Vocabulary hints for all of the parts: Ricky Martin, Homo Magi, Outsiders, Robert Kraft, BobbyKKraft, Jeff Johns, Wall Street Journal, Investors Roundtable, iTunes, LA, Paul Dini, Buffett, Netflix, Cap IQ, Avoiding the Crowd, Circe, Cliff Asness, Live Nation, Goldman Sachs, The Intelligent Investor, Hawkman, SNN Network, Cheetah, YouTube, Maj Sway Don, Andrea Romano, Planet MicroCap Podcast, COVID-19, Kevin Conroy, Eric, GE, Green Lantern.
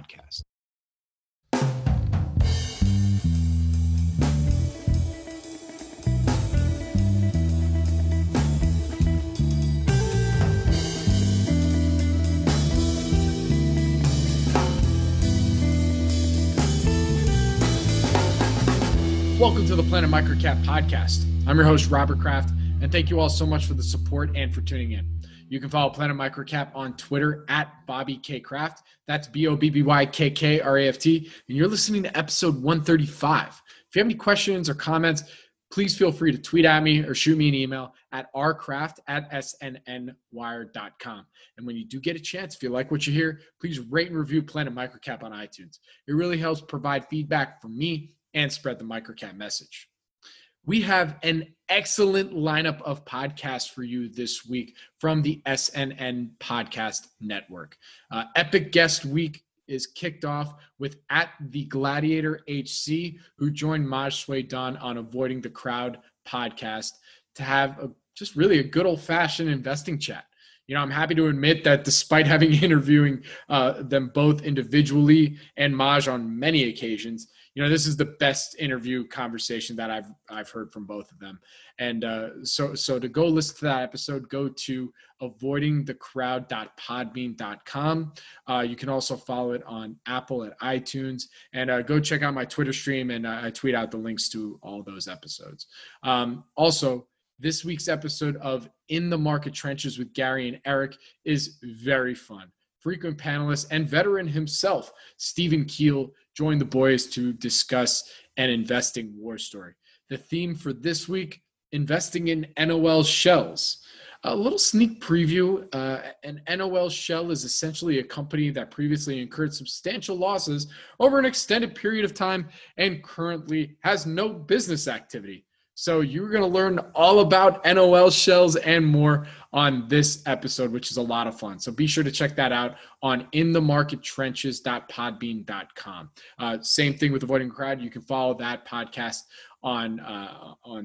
Welcome to the Planet Microcap Podcast. I'm your host, Robert Kraft, and thank you all so much for the support and for tuning in. You can follow Planet Microcap on Twitter at Bobby K. Kraft. That's BOBBYKKRAFT. And you're listening to episode 135. If you have any questions or comments, please feel free to tweet at me or shoot me an email at rkraft@snnwire.com. And when you do get a chance, if you like what you hear, please rate and review Planet Microcap on iTunes. It really helps provide feedback for me and spread the microcap message. We have an excellent lineup of podcasts for you this week from the SNN Podcast Network. Epic Guest Week is kicked off with At The Gladiator HC, who joined Maj Sway Don on Avoiding the Crowd podcast to have just really a good old-fashioned investing chat. You know, I'm happy to admit that despite having interviewing them both individually and Maj on many occasions, you know, this is the best interview conversation that I've heard from both of them. And so to go listen to that episode, go to avoidingthecrowd.podbean.com. You can also follow it on Apple at iTunes, and go check out my Twitter stream, and I tweet out the links to all those episodes. Also, this week's episode of In the Market Trenches with Gary and Eric is very fun. Frequent panelist and veteran himself, Stephen Keel, joined the boys to discuss an investing war story. The theme for this week, investing in NOL shells. A little sneak preview, an NOL shell is essentially a company that previously incurred substantial losses over an extended period of time and currently has no business activity. So you're going to learn all about NOL shells and more on this episode, which is a lot of fun. So be sure to check that out on inthemarkettrenches.podbean.com. Same thing with Avoiding Crowd. You can follow that podcast on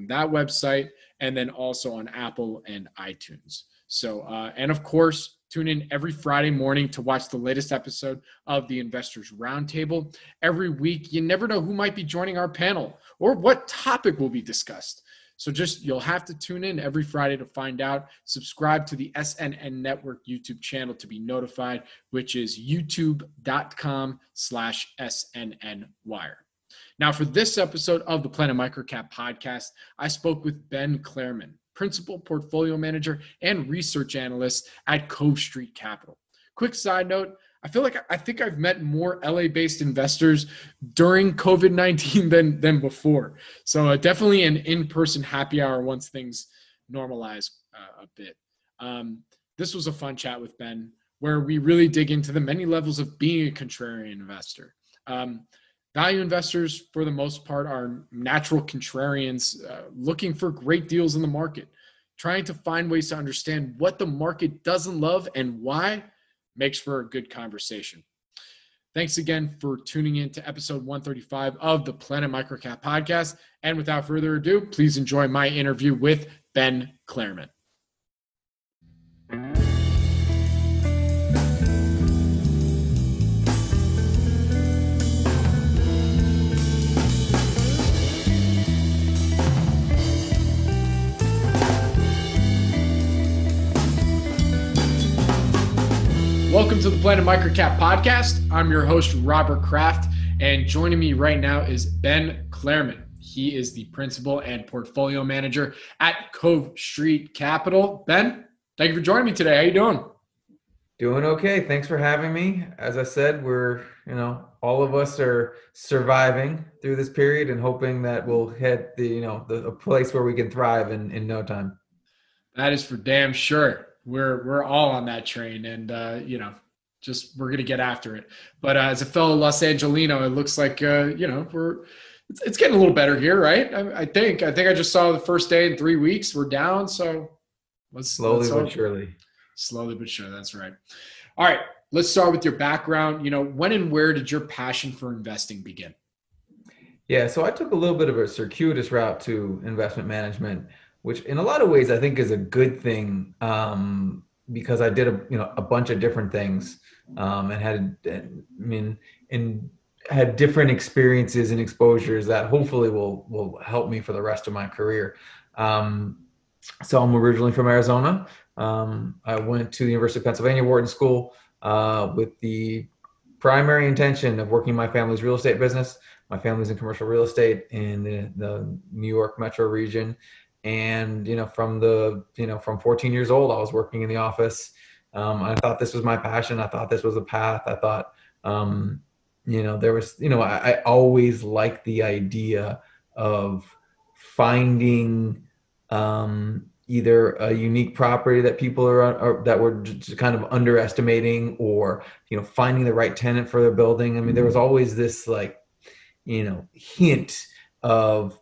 that website and then also on Apple and iTunes. So, and of course, tune in every Friday morning to watch the latest episode of the Investors Roundtable. Every week, you never know who might be joining our panel or what topic will be discussed. So you'll have to tune in every Friday to find out. Subscribe to the SNN Network YouTube channel to be notified, which is youtube.com/SNN Wire. Now, for this episode of the Planet Microcap Podcast, I spoke with Ben Claremon, Principal Portfolio Manager and Research Analyst at Cove Street Capital. Quick side note, I think I've met more LA-based investors during COVID-19 than before. So definitely an in-person happy hour once things normalize a bit. This was a fun chat with Ben, where we really dig into the many levels of being a contrarian investor. Value investors, for the most part, are natural contrarians looking for great deals in the market. Trying to find ways to understand what the market doesn't love and why makes for a good conversation. Thanks again for tuning in to episode 135 of the Planet Microcap Podcast. And without further ado, please enjoy my interview with Ben Claremon. Welcome to the Planet Microcap Podcast. I'm your host, Robert Kraft, and joining me right now is Ben Claremon. He is the Principal and Portfolio Manager at Cove Street Capital. Ben, thank you for joining me today. How you doing? Doing okay. Thanks for having me. As I said, we're, all of us are surviving through this period and hoping that we'll hit a place where we can thrive in no time. That is for damn sure. We're all on that train, and just we're going to get after it. But as a fellow Los Angelino, it looks like, it's getting a little better here, right? I think I just saw the first day in 3 weeks we're down. So slowly but surely. That's right. All right. Let's start with your background. When and where did your passion for investing begin? Yeah. So I took a little bit of a circuitous route to investment management, which in a lot of ways I think is a good thing, because I did a bunch of different things, and had different experiences and exposures that hopefully will help me for the rest of my career. So I'm originally from Arizona. I went to the University of Pennsylvania Wharton School with the primary intention of working my family's real estate business. My family's in commercial real estate in the New York metro region. And, from 14 years old, I was working in the office. I thought this was my passion. I thought this was a path. I thought, I always liked the idea of finding either a unique property that people that were just kind of underestimating, or, finding the right tenant for their building. I mean, there was always this hint of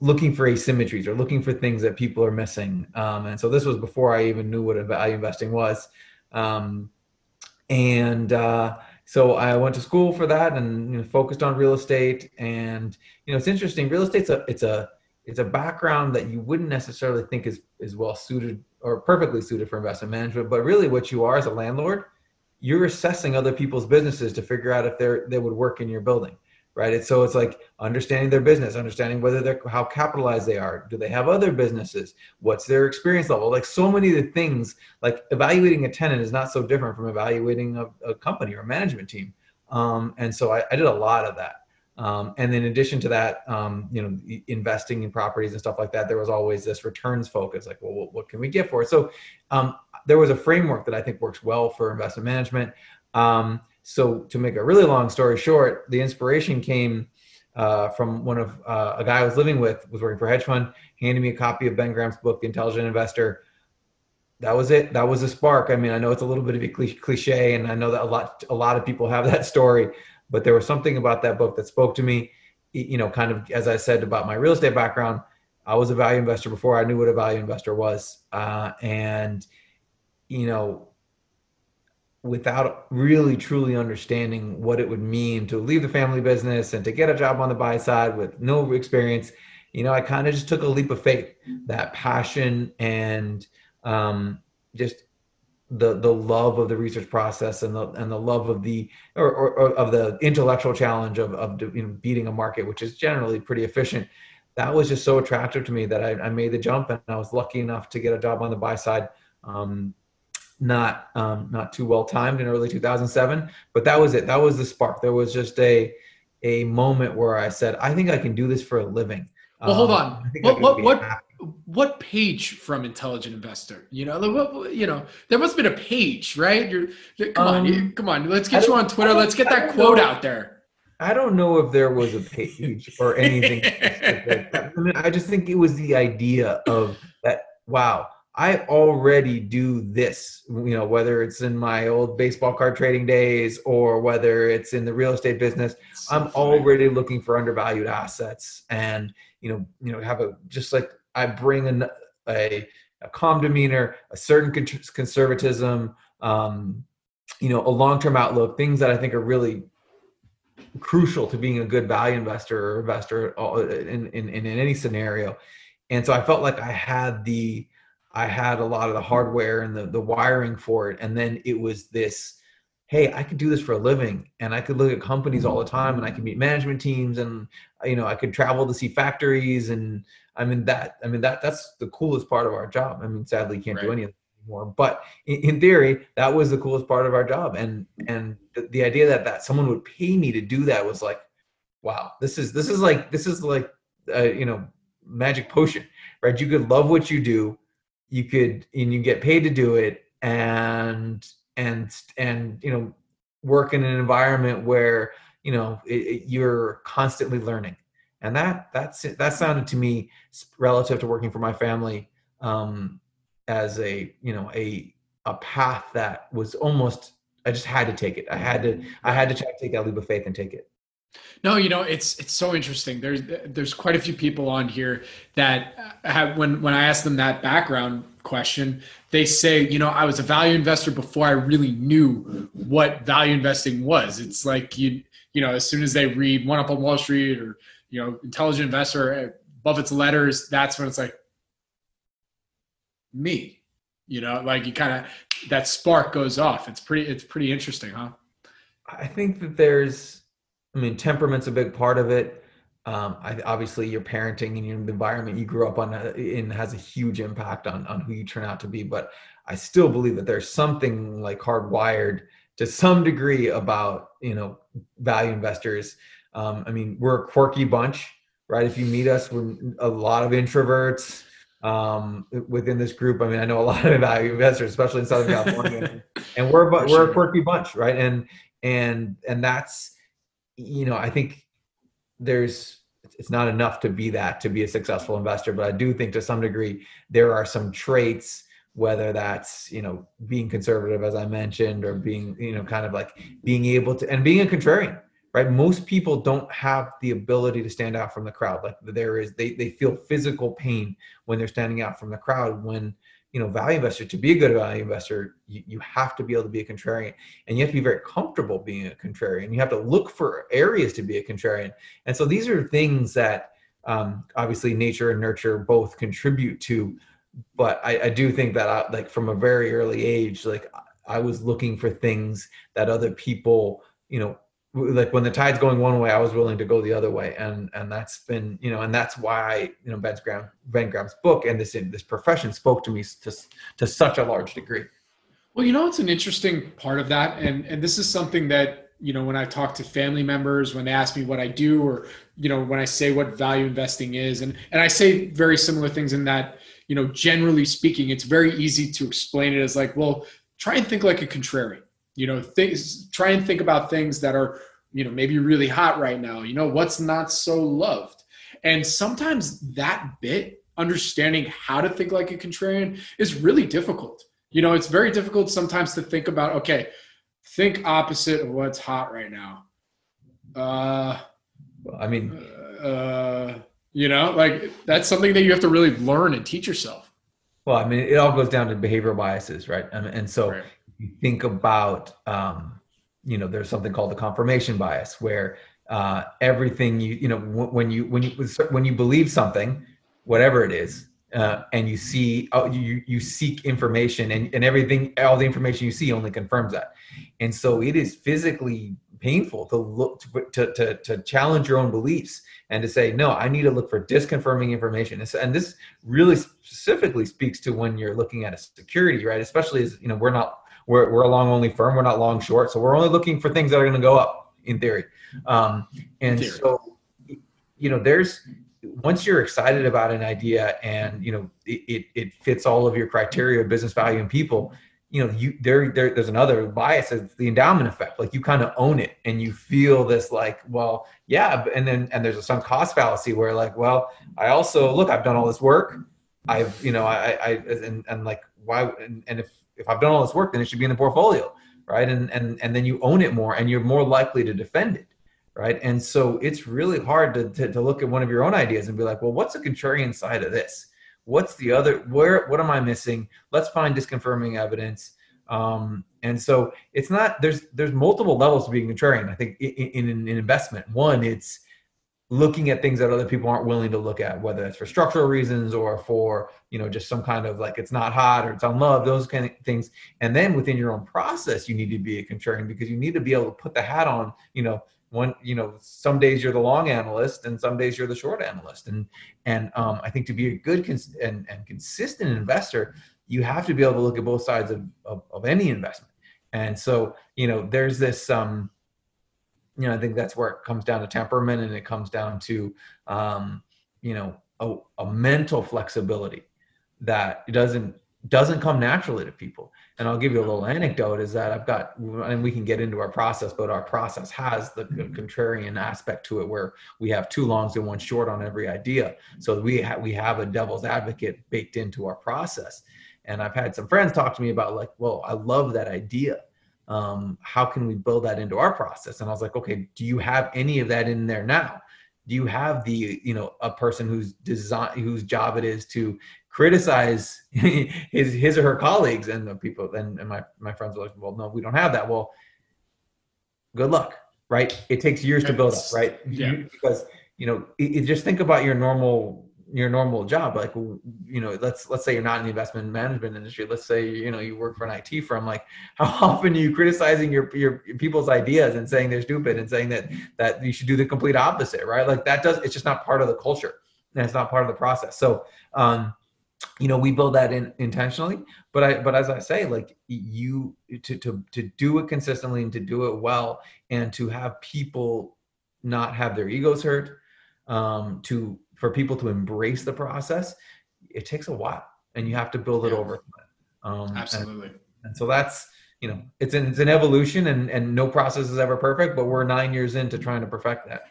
looking for asymmetries or looking for things that people are missing. And so this was before I even knew what value investing was. So I went to school for that and focused on real estate. And it's interesting. Real estate's it's a background that you wouldn't necessarily think is well suited or perfectly suited for investment management. But really, what you are as a landlord, you're assessing other people's businesses to figure out if they would work in your building, right? And so it's like understanding their business, understanding how capitalized they are. Do they have other businesses? What's their experience level? Like so many of the things, like evaluating a tenant is not so different from evaluating a company or a management team. And so I did a lot of that. And then in addition to that, investing in properties and stuff like that, there was always this returns focus, like, well, what can we get for it? So there was a framework that I think works well for investment management. So to make a really long story short, the inspiration came from one of a guy I was living with, was working for a hedge fund, handed me a copy of Ben Graham's book, The Intelligent Investor. That was it. That was a spark. I mean, I know it's a little bit of a cliche, and I know that a lot of people have that story, but there was something about that book that spoke to me, kind of, as I said about my real estate background, I was a value investor before I knew what a value investor was. Without really truly understanding what it would mean to leave the family business and to get a job on the buy side with no experience, I kind of just took a leap of faith. That passion and just the love of the research process and the love of the intellectual challenge of beating a market, which is generally pretty efficient. That was just so attractive to me that I made the jump, and I was lucky enough to get a job on the buy side. Not too well timed in early 2007, but that was it. That was the spark. There was just a moment where I said, I think I can do this for a living. Well, hold on. What page from Intelligent Investor? There must've been a page, right? Come on. Let's get you on Twitter. Let's get that quote out there. I don't know if there was a page or anything specific. I just think it was the idea of that. Wow. I already do this, whether it's in my old baseball card trading days or whether it's in the real estate business. I'm already looking for undervalued assets, and I bring a calm demeanor, a certain conservatism, a long-term outlook, things that I think are really crucial to being a good value investor or investor in any scenario. And so I felt like I had a lot of the hardware and the wiring for it. And then it was this, hey, I could do this for a living, and I could look at companies all the time, and I could meet management teams, and, I could travel to see factories. And that's the coolest part of our job. I mean, sadly you can't do any of that anymore, but in theory, that was the coolest part of our job. And the idea that someone would pay me to do that was like, wow, this is like magic potion, right? You could love what you do. You could, and you get paid to do it, and work in an environment where you're constantly learning, and that sounded to me, relative to working for my family, as a path that was almost I just had to take it. I had to try to take that leap of faith and take it. No, you know, it's so interesting. There's quite a few people on here that have, when I ask them that background question, they say, you know, I was a value investor before I really knew what value investing was. It's like, you know, as soon as they read One Up on Wall Street or, you know, Intelligent Investor, Buffett's letters, that's when it's like, me, you know, like you kind of, that spark goes off. It's pretty interesting, huh? I think that temperament's a big part of it. Obviously your parenting and the environment you grew up on in has a huge impact on who you turn out to be. But I still believe that there's something like hardwired to some degree about, you know, value investors. We're a quirky bunch, right? If you meet us, we're a lot of introverts within this group. I mean, I know a lot of value investors, especially in Southern California, and we're a quirky bunch, right? And that's, you know, I think it's not enough to be a successful investor, but I do think to some degree, there are some traits, whether that's, you know, being conservative, as I mentioned, or being, you know, kind of like being able to, and being a contrarian, right? Most people don't have the ability to stand out from the crowd. Like they feel physical pain when they're standing out from the crowd, when, you know, value investor, to be a good value investor, you have to be able to be a contrarian, and you have to be very comfortable being a contrarian. You have to look for areas to be a contrarian. And so these are things that obviously nature and nurture both contribute to, but I do think that from a very early age, like I was looking for things that other people, you know, like when the tide's going one way, I was willing to go the other way. And that's been, you know, and that's why, you know, Ben Graham's book and this profession spoke to me to such a large degree. Well, you know, it's an interesting part of that. And this is something that, you know, when I talk to family members, when they ask me what I do, or, you know, when I say what value investing is, and I say very similar things in that, you know, generally speaking, it's very easy to explain it as like, well, try and think like a contrarian. You know, try and think about things that are, you know, maybe really hot right now, you know, what's not so loved. And sometimes that bit, understanding how to think like a contrarian, is really difficult. You know, it's very difficult sometimes to think about, okay, think opposite of what's hot right now. You know, like that's something that you have to really learn and teach yourself. Well, I mean, it all goes down to behavioral biases, right? And so... Right. You think about, you know, there's something called the confirmation bias, where everything when you believe something, whatever it is, and you see, you seek information, and everything, all the information you see only confirms that. And so it is physically painful to look to challenge your own beliefs and to say, no, I need to look for disconfirming information. And this really specifically speaks to when you're looking at a security, right? Especially as, you know, we're a long-only firm. We're not long-short, so we're only looking for things that are going to go up, in theory. So, you know, once you're excited about an idea, and you know it fits all of your criteria of business value and people, you know, there's another bias. It's the endowment effect. Like you kind of own it, and you feel this like, well, yeah. And there's a sunk cost fallacy where like, well, I also look, I've done all this work. I've, you know, I like why and if I've done all this work, then it should be in the portfolio, right? And then you own it more, and you're more likely to defend it, right? And so it's really hard to look at one of your own ideas and be like, well, what's the contrarian side of this? What's the other? What am I missing? Let's find disconfirming evidence. And so it's not there's multiple levels to being contrarian. I think in investment, one, it's looking at things that other people aren't willing to look at, whether it's for structural reasons or for, you know, just some kind of like it's not hot or it's unloved, those kind of things. And then within your own process, you need to be a contrarian, because you need to be able to put the hat on, you know, one, you know, some days you're the long analyst and some days you're the short analyst. And I think to be a good and consistent investor, you have to be able to look at both sides of any investment. And so, you know, there's this, you know, I think that's where it comes down to temperament, and it comes down to, you know, a mental flexibility that doesn't come naturally to people. And I'll give you a little anecdote is that I've got, and we can get into our process, but our process has the contrarian aspect to it, where we have two longs and one short on every idea. So we have a devil's advocate baked into our process. And I've had some friends talk to me about like, well, I love that idea. How can we build that into our process? And I was like, okay, do you have any of that in there now? Do you have the, you know, a person who's whose job it is to criticize his or her colleagues and the people? And my friends were like, well, no, we don't have that. Well, good luck, right? It takes years to build up, right? Yeah. Because, you know, just think about your normal job. Like, you know, let's say you're not in the investment management industry. Let's say, you know, you work for an IT firm. Like, how often are you criticizing your people's ideas and saying they're stupid and saying that you should do the complete opposite, right? Like it's just not part of the culture and it's not part of the process. So, you know, we build that in intentionally, but as I say, like to do it consistently and to do it well and to have people not have their egos hurt, for people to embrace the process, it takes a while and you have to build it over time. Absolutely. And so that's, you know, it's an evolution and no process is ever perfect, but we're 9 years into trying to perfect that.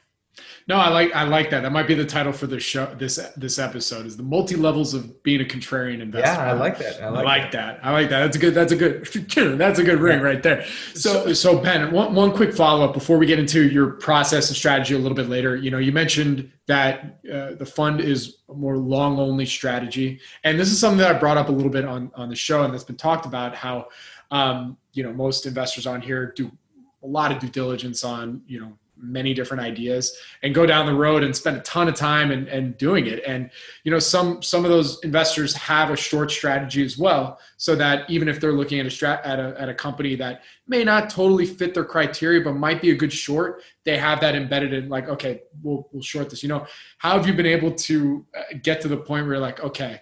No, I like that. That might be the title for the show. This episode is the multi-levels of being a contrarian investor. Yeah, I like that. I like that. That's a good ring right there. So Ben, one quick follow-up before we get into your process and strategy a little bit later. You know, you mentioned that the fund is a more long-only strategy, and this is something that I brought up a little bit on the show, and that's been talked about. How you know, most investors on here do a lot of due diligence on, you know, many different ideas and go down the road and spend a ton of time and doing it. And, you know, some of those investors have a short strategy as well, so that even if they're looking at a company that may not totally fit their criteria, but might be a good short, they have that embedded in like, okay, we'll short this. You know, how have you been able to get to the point where you're like, okay,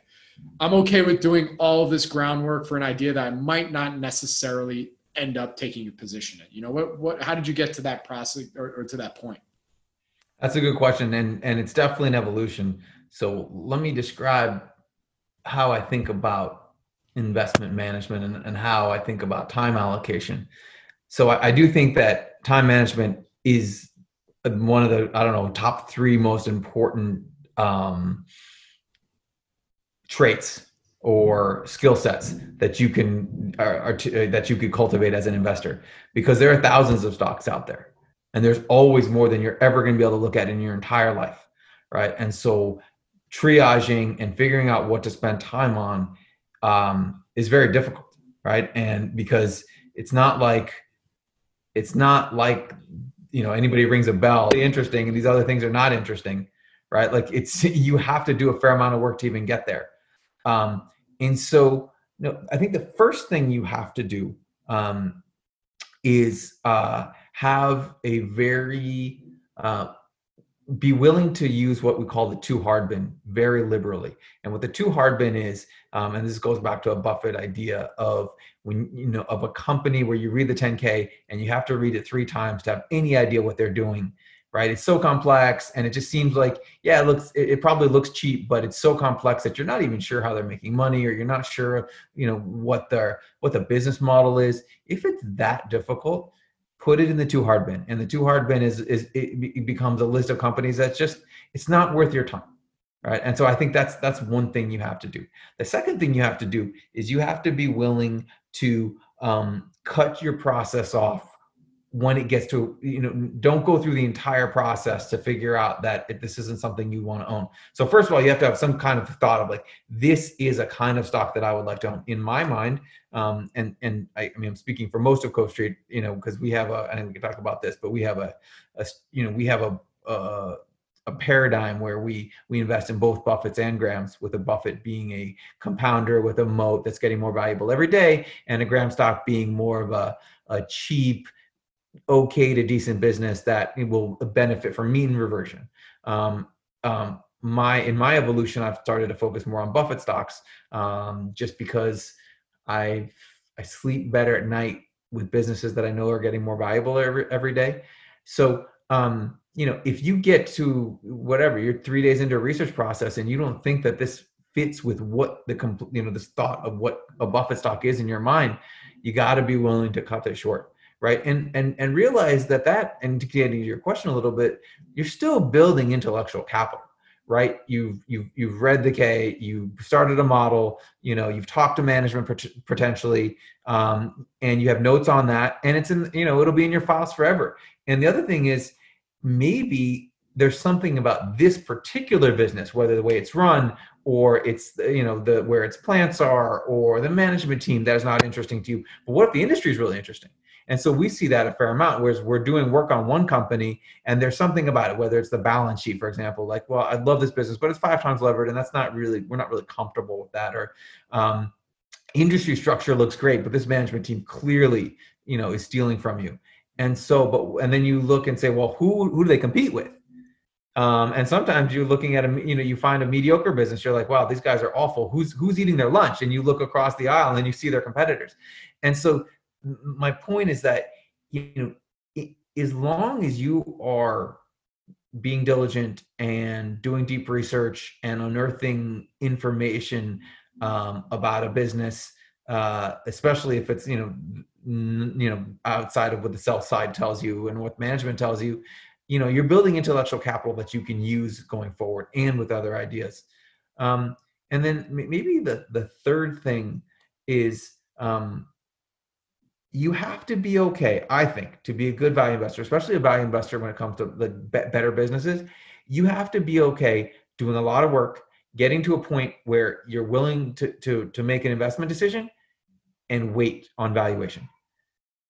I'm okay with doing all of this groundwork for an idea that I might not necessarily end up taking a position in? You know, how did you get to that process or to that point? That's a good question. And it's definitely an evolution. So let me describe how I think about investment management and how I think about time allocation. So I do think that time management is one of the, I don't know, top three most important traits or skill sets that you can that you could cultivate as an investor, because there are thousands of stocks out there and there's always more than you're ever going to be able to look at in your entire life, right? And so triaging and figuring out what to spend time on is very difficult, right? And because it's not like, you know, anybody rings a bell, it's interesting and these other things are not interesting, right? Like you have to do a fair amount of work to even get there. And so, you know, I think the first thing you have to do is have a very, be willing to use what we call the too hard bin very liberally. And what the too hard bin is, and this goes back to a Buffett idea of when, you know, of a company where you read the 10K and you have to read it 3 times to have any idea what they're doing. Right? It's so complex and it just seems like, yeah, it probably looks cheap, but it's so complex that you're not even sure how they're making money, or you're not sure, you know, what the business model is. If it's that difficult, put it in the too hard bin. And the too hard bin it becomes a list of companies that's just, it's not worth your time. Right? And so I think that's one thing you have to do. The second thing you have to do is you have to be willing to cut your process off when it gets to, you know, don't go through the entire process to figure out that if this isn't something you want to own. So first of all, you have to have some kind of thought of like, this is a kind of stock that I would like to own in my mind. I mean, I'm speaking for most of Cove Street, you know, because we have a, and we can talk about this, but we have a paradigm where we invest in both Buffetts and Grahams, with a Buffett being a compounder with a moat that's getting more valuable every day, and a Graham stock being more of a cheap, okay to decent business that will benefit from mean reversion. In my evolution, I've started to focus more on Buffett stocks, just because I sleep better at night with businesses that I know are getting more valuable every day. So, you know, if you get to whatever, you're 3 days into a research process and you don't think that this fits with what this thought of what a Buffett stock is in your mind, you got to be willing to cut that short. Right. And realize that, and to get into your question a little bit, you're still building intellectual capital, right? You've read the K, you started a model, you know, you've talked to management potentially, and you have notes on that, and it's in, you know, it'll be in your files forever. And the other thing is, maybe there's something about this particular business, whether the way it's run or it's, you know, the where its plants are or the management team, that is not interesting to you. But what if the industry is really interesting? And so we see that a fair amount, whereas we're doing work on one company and there's something about it, whether it's the balance sheet, for example, like, well, I love this business, but it's 5 times levered, and that's not really, we're not really comfortable with that. Or industry structure looks great, but this management team clearly, you know, is stealing from you. And so, but, and then you look and say, well, who do they compete with? And sometimes you're looking at, you know, you find a mediocre business, you're like, wow, these guys are awful. Who's eating their lunch? And you look across the aisle and you see their competitors. And so my point is that, you know, as long as you are being diligent and doing deep research and unearthing information about a business, especially if it's, you know, outside of what the sell side tells you and what management tells you, you know, you're building intellectual capital that you can use going forward and with other ideas. And then maybe the third thing is, you have to be okay, I think, to be a good value investor, especially a value investor when it comes to the better businesses. You have to be okay doing a lot of work, getting to a point where you're willing to make an investment decision and wait on valuation.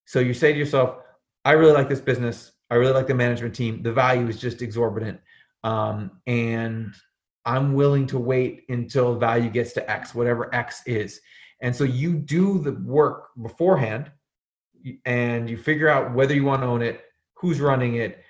So you say to yourself, I really like this business. I really like the management team. The value is just exorbitant. And I'm willing to wait until value gets to X, whatever X is. And so you do the work beforehand, and you figure out whether you want to own it, who's running it,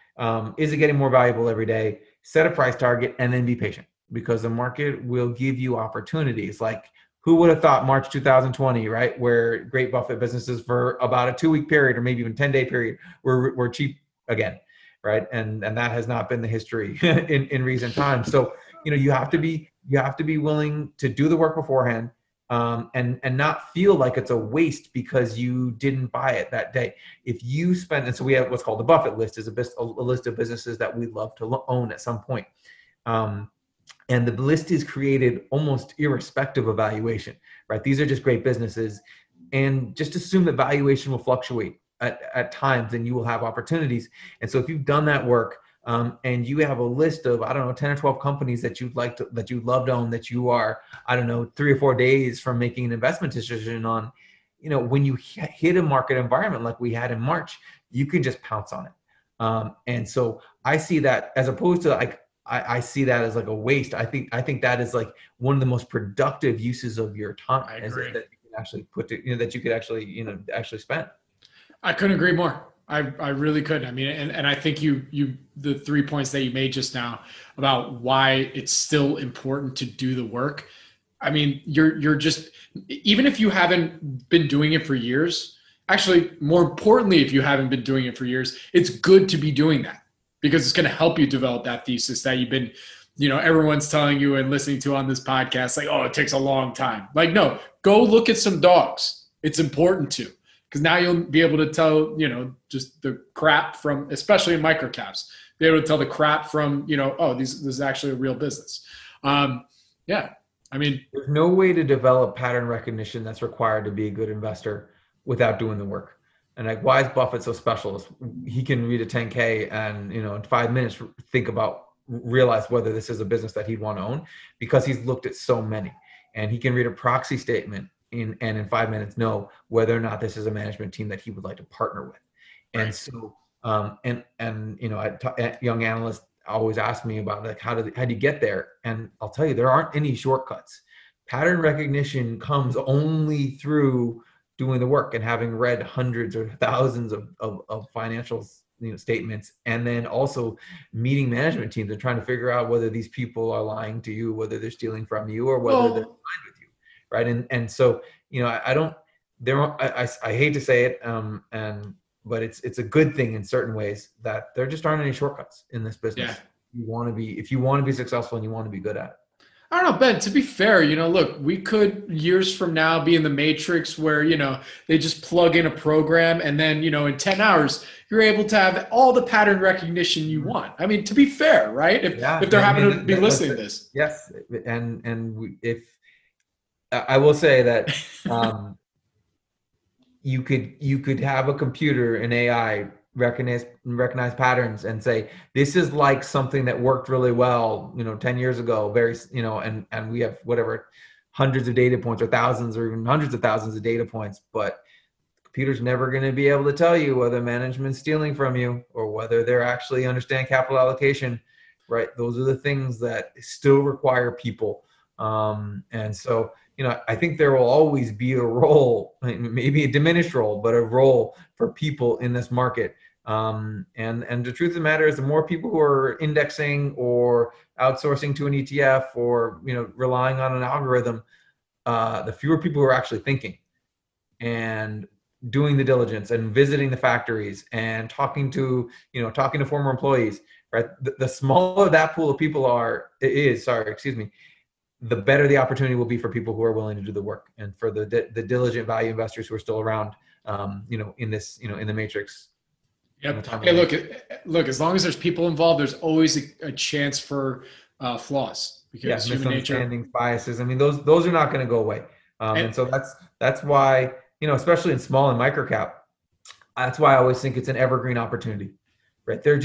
is it getting more valuable every day, set a price target, and then be patient, because the market will give you opportunities. Like, who would have thought March 2020, right, where great Buffett businesses for about a 2-week period or maybe even 10-day period were cheap again, right? And that has not been the history in recent times. So, you know, you have to be willing to do the work beforehand, and not feel like it's a waste because you didn't buy it that day. If you spend, and so we have what's called the Buffett list, is a list of businesses that we love to own at some point. And the list is created almost irrespective of valuation, right? These are just great businesses, and just assume that valuation will fluctuate at times, and you will have opportunities. And so if you've done that work, and you have a list of, I don't know, 10 or 12 companies that you'd like to, that you'd love to own, that you are, I don't know, 3 or 4 days from making an investment decision on, you know, when you hit a market environment like we had in March, you can just pounce on it. And so I see that as opposed to like, I see that as like a waste. I think that is like one of the most productive uses of your time, is that you can actually put to, you know, that you could actually, you know, actually spend. I couldn't agree more. I really couldn't. I mean, and I think you the 3 points that you made just now about why it's still important to do the work. I mean, you're just, even if you haven't been doing it for years, actually, more importantly, if you haven't been doing it for years, it's good to be doing that, because it's going to help you develop that thesis that you've been, you know, everyone's telling you and listening to on this podcast, like, oh, it takes a long time. Like, no, go look at some dogs. It's important to. Because now you'll be able to tell, you know, just the crap from, especially in microcaps, be able to tell the crap from, you know, oh, this is actually a real business. Yeah, I mean. There's no way to develop pattern recognition that's required to be a good investor without doing the work. And like, why is Buffett so special? He can read a 10K and, you know, in 5 minutes think about, realize whether this is a business that he'd want to own, because he's looked at so many. And he can read a proxy statement and in 5 minutes know whether or not this is a management team that he would like to partner with. Right. And so, and you know, young analysts always ask me about, like, how do you get there? And I'll tell you, there aren't any shortcuts. Pattern recognition comes only through doing the work and having read hundreds or thousands of financial, you know, statements, and then also meeting management teams and trying to figure out whether these people are lying to you, whether they're stealing from you, or whether they're aligned with you. Right. And so, you know, I hate to say it, but it's a good thing in certain ways that there just aren't any shortcuts in this business. Yeah. If you want to be successful and you want to be good at it. I don't know, Ben, to be fair, you know, look, we could years from now be in the matrix where, you know, they just plug in a program and then, you know, in 10 hours, you're able to have all the pattern recognition you want. I mean, to be fair, right? If they're having to be listening to this. Yes. And if I will say that you could have a computer and AI recognize patterns and say, this is like something that worked really well, you know, 10 years ago, and we have whatever, hundreds of data points or thousands or even hundreds of thousands of data points, but the computer's never going to be able to tell you whether management's stealing from you or whether they're actually understand capital allocation, right? Those are the things that still require people. And so, you know, I think there will always be a role, maybe a diminished role, but a role for people in this market. And the truth of the matter is, the more people who are indexing or outsourcing to an ETF or, you know, relying on an algorithm, the fewer people who are actually thinking and doing the diligence and visiting the factories and talking to former employees, right? The smaller that pool of people the better the opportunity will be for people who are willing to do the work and for the diligent value investors who are still around, in the matrix. Yep. Hey, look, as long as there's people involved, there's always a chance for flaws because human nature, biases. I mean, those are not going to go away. And so that's why, you know, especially in small and microcap, that's why I always think it's an evergreen opportunity, right? There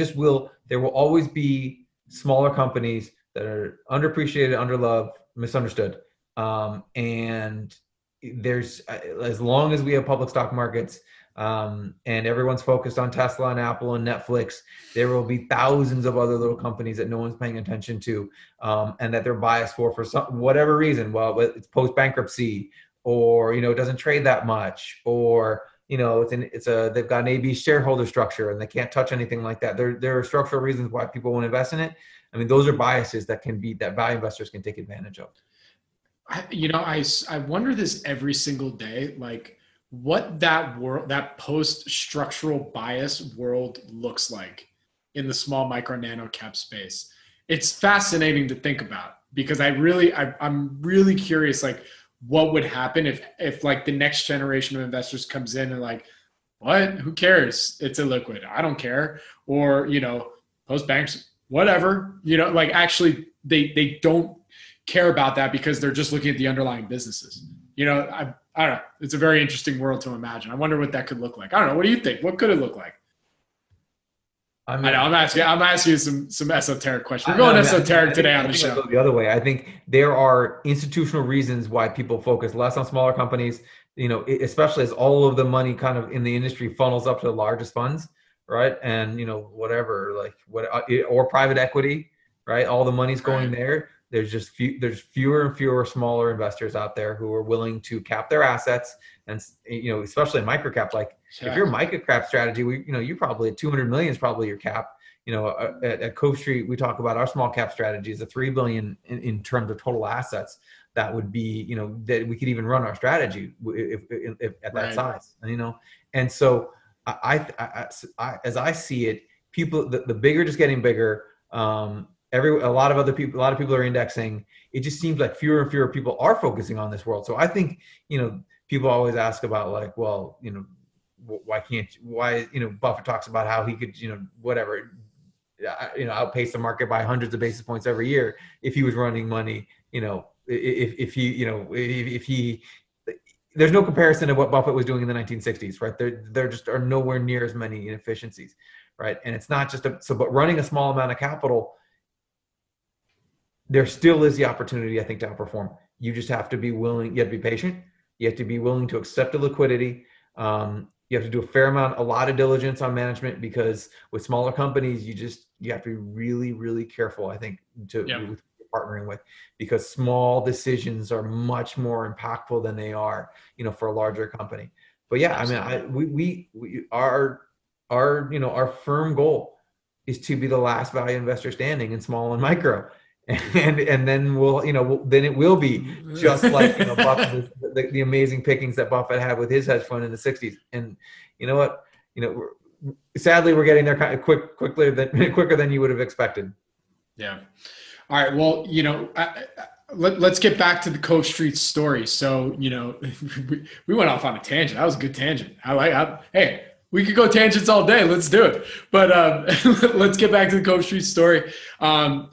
will always be smaller companies that are underappreciated, underloved, misunderstood. And there's, as long as we have public stock markets, and everyone's focused on Tesla and Apple and Netflix, there will be thousands of other little companies that no one's paying attention to, and that they're biased for some whatever reason. Well, it's post bankruptcy, or, you know, it doesn't trade that much, or, you know, they've got an AB shareholder structure and they can't touch anything like that. There are structural reasons why people won't invest in it. I mean, those are biases that value investors can take advantage of. I wonder this every single day, like, what that world, that post-structural bias world looks like in the small micro nano cap space. It's fascinating to think about because I'm really curious, like, what would happen if like the next generation of investors comes in and like, what, who cares? It's illiquid. I don't care. Or, you know, post banks, whatever, you know, like actually they don't care about that because they're just looking at the underlying businesses. You know, I don't know. It's a very interesting world to imagine. I wonder what that could look like. I don't know. What do you think? What could it look like? I mean, I know, I'm asking you some esoteric questions. We're going esoteric today on the show. The other way, I think there are institutional reasons why people focus less on smaller companies. You know, especially as all of the money kind of in the industry funnels up to the largest funds, right? And, you know, whatever, like or private equity, right? All the money's going there. There's fewer and fewer smaller investors out there who are willing to cap their assets, and, you know, especially in microcap. Like, if your microcap strategy, you probably $200 million is probably your cap. You know, at Cove Street, we talk about our small cap strategy is a $3 billion in terms of total assets. That would be, you know, that we could even run our strategy if at that size. You know, and so I as I see it, people the bigger just getting bigger. A lot of people are indexing. It just seems like fewer and fewer people are focusing on this world. So I think, you know, people always ask about, like, well, you know, why Buffett talks about how he could, you know, whatever, you know, outpace the market by hundreds of basis points every year if he was running money, you know, if he there's no comparison to what Buffett was doing in the 1960s, right? There just are nowhere near as many inefficiencies, right? And it's not just but running a small amount of capital, there still is the opportunity, I think, to outperform. You just have to be willing. You have to be patient. You have to be willing to accept the liquidity. You have to do a lot of diligence on management, because with smaller companies, you have to be really, really careful, I think, with partnering with, because small decisions are much more impactful than they are, you know, for a larger company. But yeah, absolutely. I mean, our firm goal is to be the last value investor standing in small and micro. And then it will be just like, you know, Buffett, the amazing pickings that Buffett had with his hedge fund in the 60s. And you know what, you know, sadly we're getting there kind of quicker than you would have expected. Yeah. All right. Well, you know, let's get back to the Cove Street story. So, you know, we went off on a tangent. That was a good tangent. Hey, we could go tangents all day. Let's do it. But let's get back to the Cove Street story. You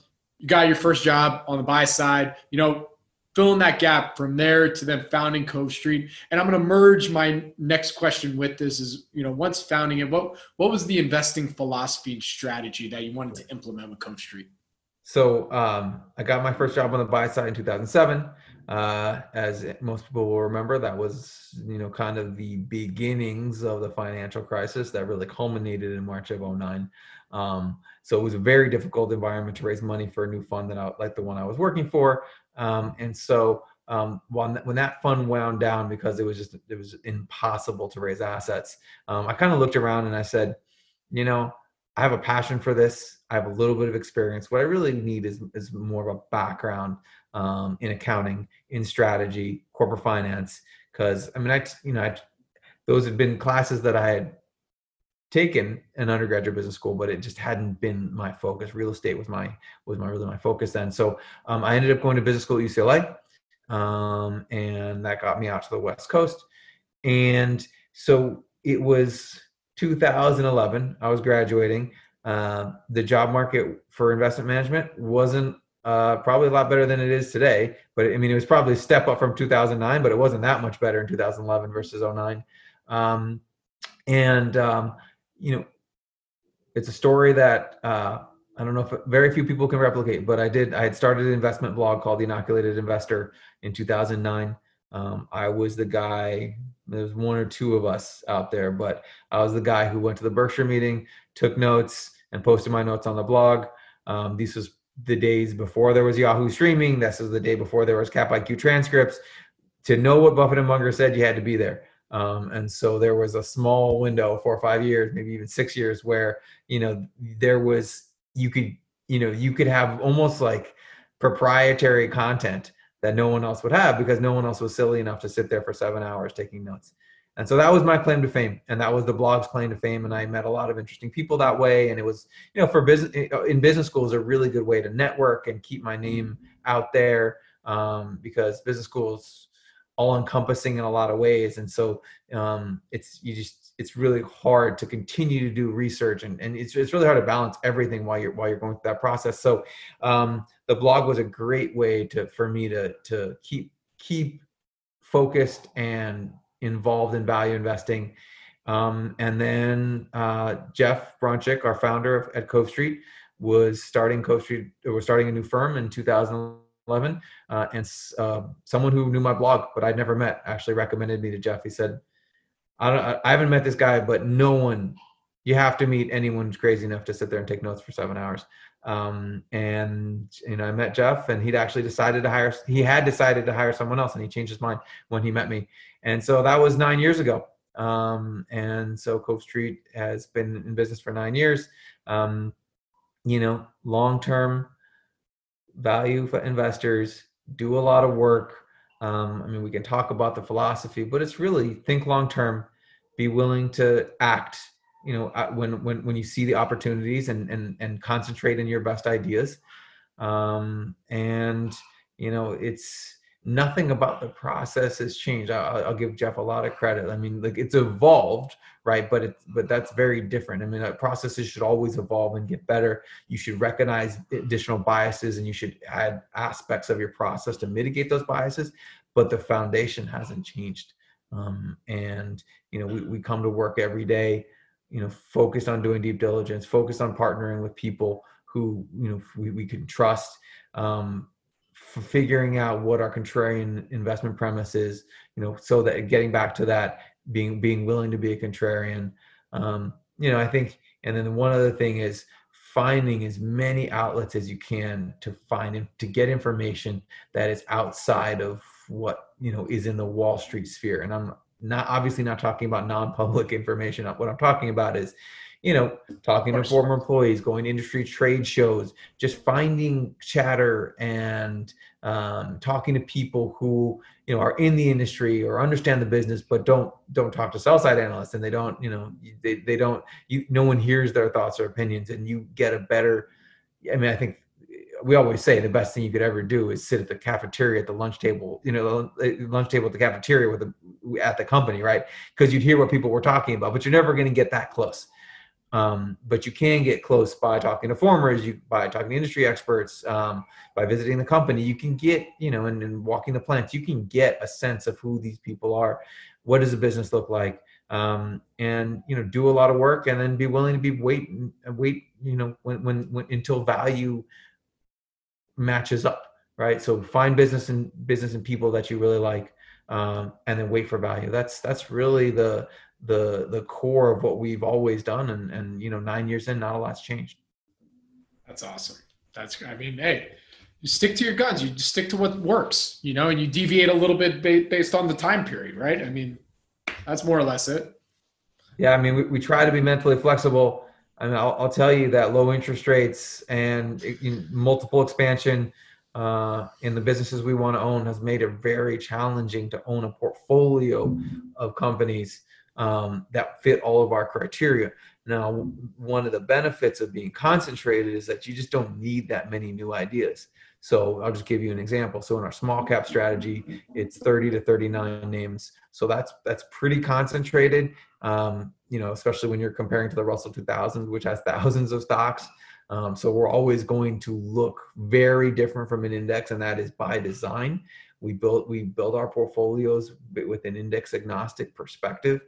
got your first job on the buy side, you know, filling that gap from there to them founding Cove Street. And I'm going to merge my next question with this is, you know, once founding it, what was the investing philosophy and strategy that you wanted to implement with Cove Street? So I got my first job on the buy side in 2007. As most people will remember, that was, you know, kind of the beginnings of the financial crisis that really culminated in March of 2009. So it was a very difficult environment to raise money for a new fund that like the one I was working for. And so when that fund wound down, because it was impossible to raise assets, I kind of looked around and I said, you know, I have a passion for this. I have a little bit of experience. What I really need is more of a background in accounting, in strategy, corporate finance. Because I mean, those had been classes that I had taken in undergraduate business school, but it just hadn't been my focus. Real estate was really my focus then. So I ended up going to business school at UCLA, and that got me out to the West Coast. And so it was 2011. I was graduating. The job market for investment management wasn't probably a lot better than it is today, but I mean, it was probably a step up from 2009, but it wasn't that much better in 2011 versus 2009. You know, it's a story that I don't know if very few people can replicate, but I had started an investment blog called The Inoculated Investor in 2009. I was the guy, there was one or two of us out there, but I was the guy who went to the Berkshire meeting, took notes, and posted my notes on the blog. This was the days before there was Yahoo streaming. This was the day before there was Cap IQ transcripts. To know what Buffett and Munger said, you had to be there. And so there was a small window, 4 or 5 years, maybe even 6 years, where, you know, there was, you could have almost like proprietary content that no one else would have, because no one else was silly enough to sit there for 7 hours taking notes. And so that was my claim to fame. And that was the blog's claim to fame. And I met a lot of interesting people that way. And it was, you know, for business, in business school is a really good way to network and keep my name out there, because business school's all encompassing in a lot of ways. And so it's really hard to continue to do research, and it's really hard to balance everything while you're going through that process. So the blog was a great way for me to keep focused and involved in value investing. And then Jeff Bronchick, our founder at Cove Street, was starting a new firm in 2011, and someone who knew my blog but I'd never met actually recommended me to Jeff. He said, I haven't met this guy, but you have to meet anyone who's crazy enough to sit there and take notes for 7 hours. And you know, I met Jeff, and he'd actually decided to hire someone else, and he changed his mind when he met me. And so that was 9 years ago. And so Cove Street has been in business for 9 years. You know, long-term value for investors, do a lot of work. I mean, we can talk about the philosophy, but it's really think long-term, be willing to act, you know, when you see the opportunities, and concentrate on your best ideas. And, you know, it's nothing about the process has changed. I'll give Jeff a lot of credit. I mean, like, it's evolved, right? But that's very different. I mean, processes should always evolve and get better. You should recognize additional biases, and you should add aspects of your process to mitigate those biases. But the foundation hasn't changed. And you know, we come to work every day, you know, focused on doing deep diligence, focused on partnering with people who, you know, we can trust. For figuring out what our contrarian investment premise is, you know, so that getting back to that, being willing to be a contrarian, you know, I think, and then one other thing is finding as many outlets as you can to get information that is outside of what, you know, is in the Wall Street sphere. And I'm not talking about non-public information. What I'm talking about is, you know, talking to former employees, going to industry trade shows, just finding chatter, and talking to people who, you know, are in the industry or understand the business, but don't talk to sell-side analysts, and they don't, you know, they don't, no one hears their thoughts or opinions, and you get a better, I mean, I think we always say the best thing you could ever do is sit at the cafeteria at the lunch table, you know, the lunch table at the cafeteria with the, at the company, right? Because you'd hear what people were talking about, but you're never going to get that close. But you can get close by talking to formers, by talking to industry experts, by visiting the company. You can get, you know, and walking the plants, you can get a sense of who these people are. What does the business look like? And, you know, do a lot of work and then be willing to be wait, you know, when until value matches up, right? So find business and people that you really like, and then wait for value. That's really the core of what we've always done. And, you know, 9 years in, not a lot's changed. That's awesome. That's, I mean, hey, you stick to your guns, you stick to what works, you know, and you deviate a little bit based on the time period, right? I mean, that's more or less it. Yeah. I mean, we try to be mentally flexible. I mean, I'll tell you that low interest rates and multiple expansion in the businesses we want to own has made it very challenging to own a portfolio of companies that fit all of our criteria. Now, one of the benefits of being concentrated is that you just don't need that many new ideas. So I'll just give you an example. So in our small cap strategy, it's 30 to 39 names. So that's pretty concentrated, you know, especially when you're comparing to the Russell 2000, which has thousands of stocks. So we're always going to look very different from an index, and that is by design. We build our portfolios with an index agnostic perspective.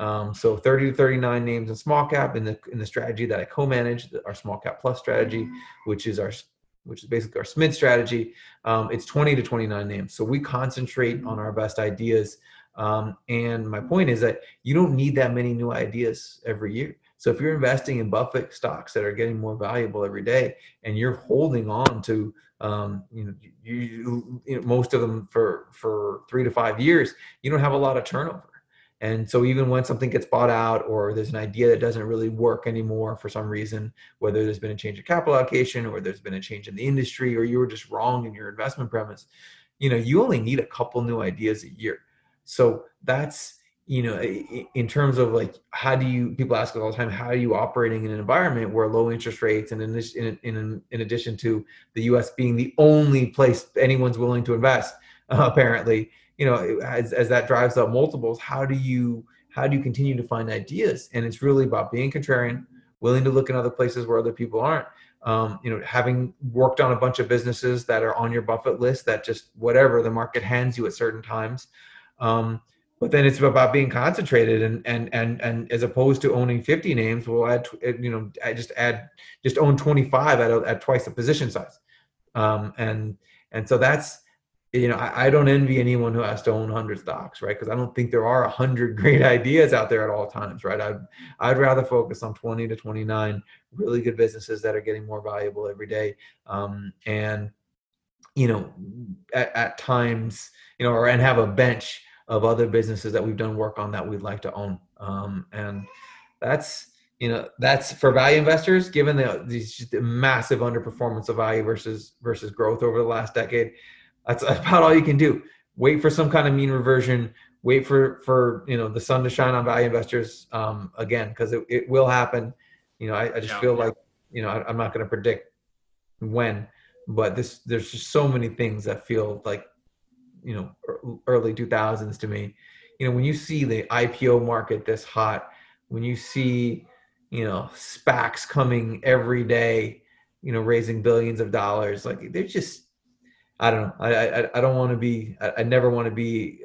So 30 to 39 names in small cap in the strategy that I co-manage, our small cap plus strategy, which is basically our SMID strategy. It's 20 to 29 names. So we concentrate on our best ideas. And my point is that you don't need that many new ideas every year. So if you're investing in Buffett stocks that are getting more valuable every day, and you're holding on to most of them for 3 to 5 years, you don't have a lot of turnover. And so even when something gets bought out, or there's an idea that doesn't really work anymore for some reason, whether there's been a change in capital allocation, or there's been a change in the industry, or you were just wrong in your investment premise, you know, you only need a couple new ideas a year. So that's, you know, in terms of like, people ask all the time, how are you operating in an environment where low interest rates, and in addition to the US being the only place anyone's willing to invest, apparently, you know, as that drives up multiples, how do you continue to find ideas? And it's really about being contrarian, willing to look in other places where other people aren't, you know, having worked on a bunch of businesses that are on your Buffett list that just whatever the market hands you at certain times. But then it's about being concentrated and as opposed to owning 50 names, we'll add, you know, just own 25 at twice the position size. And so that's, you know, I don't envy anyone who has to own 100 stocks, right? Because I don't think there are 100 great ideas out there at all times, right? I'd rather focus on 20 to 29 really good businesses that are getting more valuable every day. And, you know, at times, you know, and have a bench of other businesses that we've done work on that we'd like to own. And that's, you know, that's for value investors, given the massive underperformance of value versus growth over the last decade. That's about all you can do. Wait for some kind of mean reversion, wait for you know, the sun to shine on value investors, again, because it will happen. You know, I just feel like, you know, I'm not going to predict when, but there's just so many things that feel like, you know, early 2000s to me. You know, when you see the IPO market this hot, when you see, you know, SPACs coming every day, you know, raising billions of dollars, like they're just, I don't know. I don't want to be, I never want to be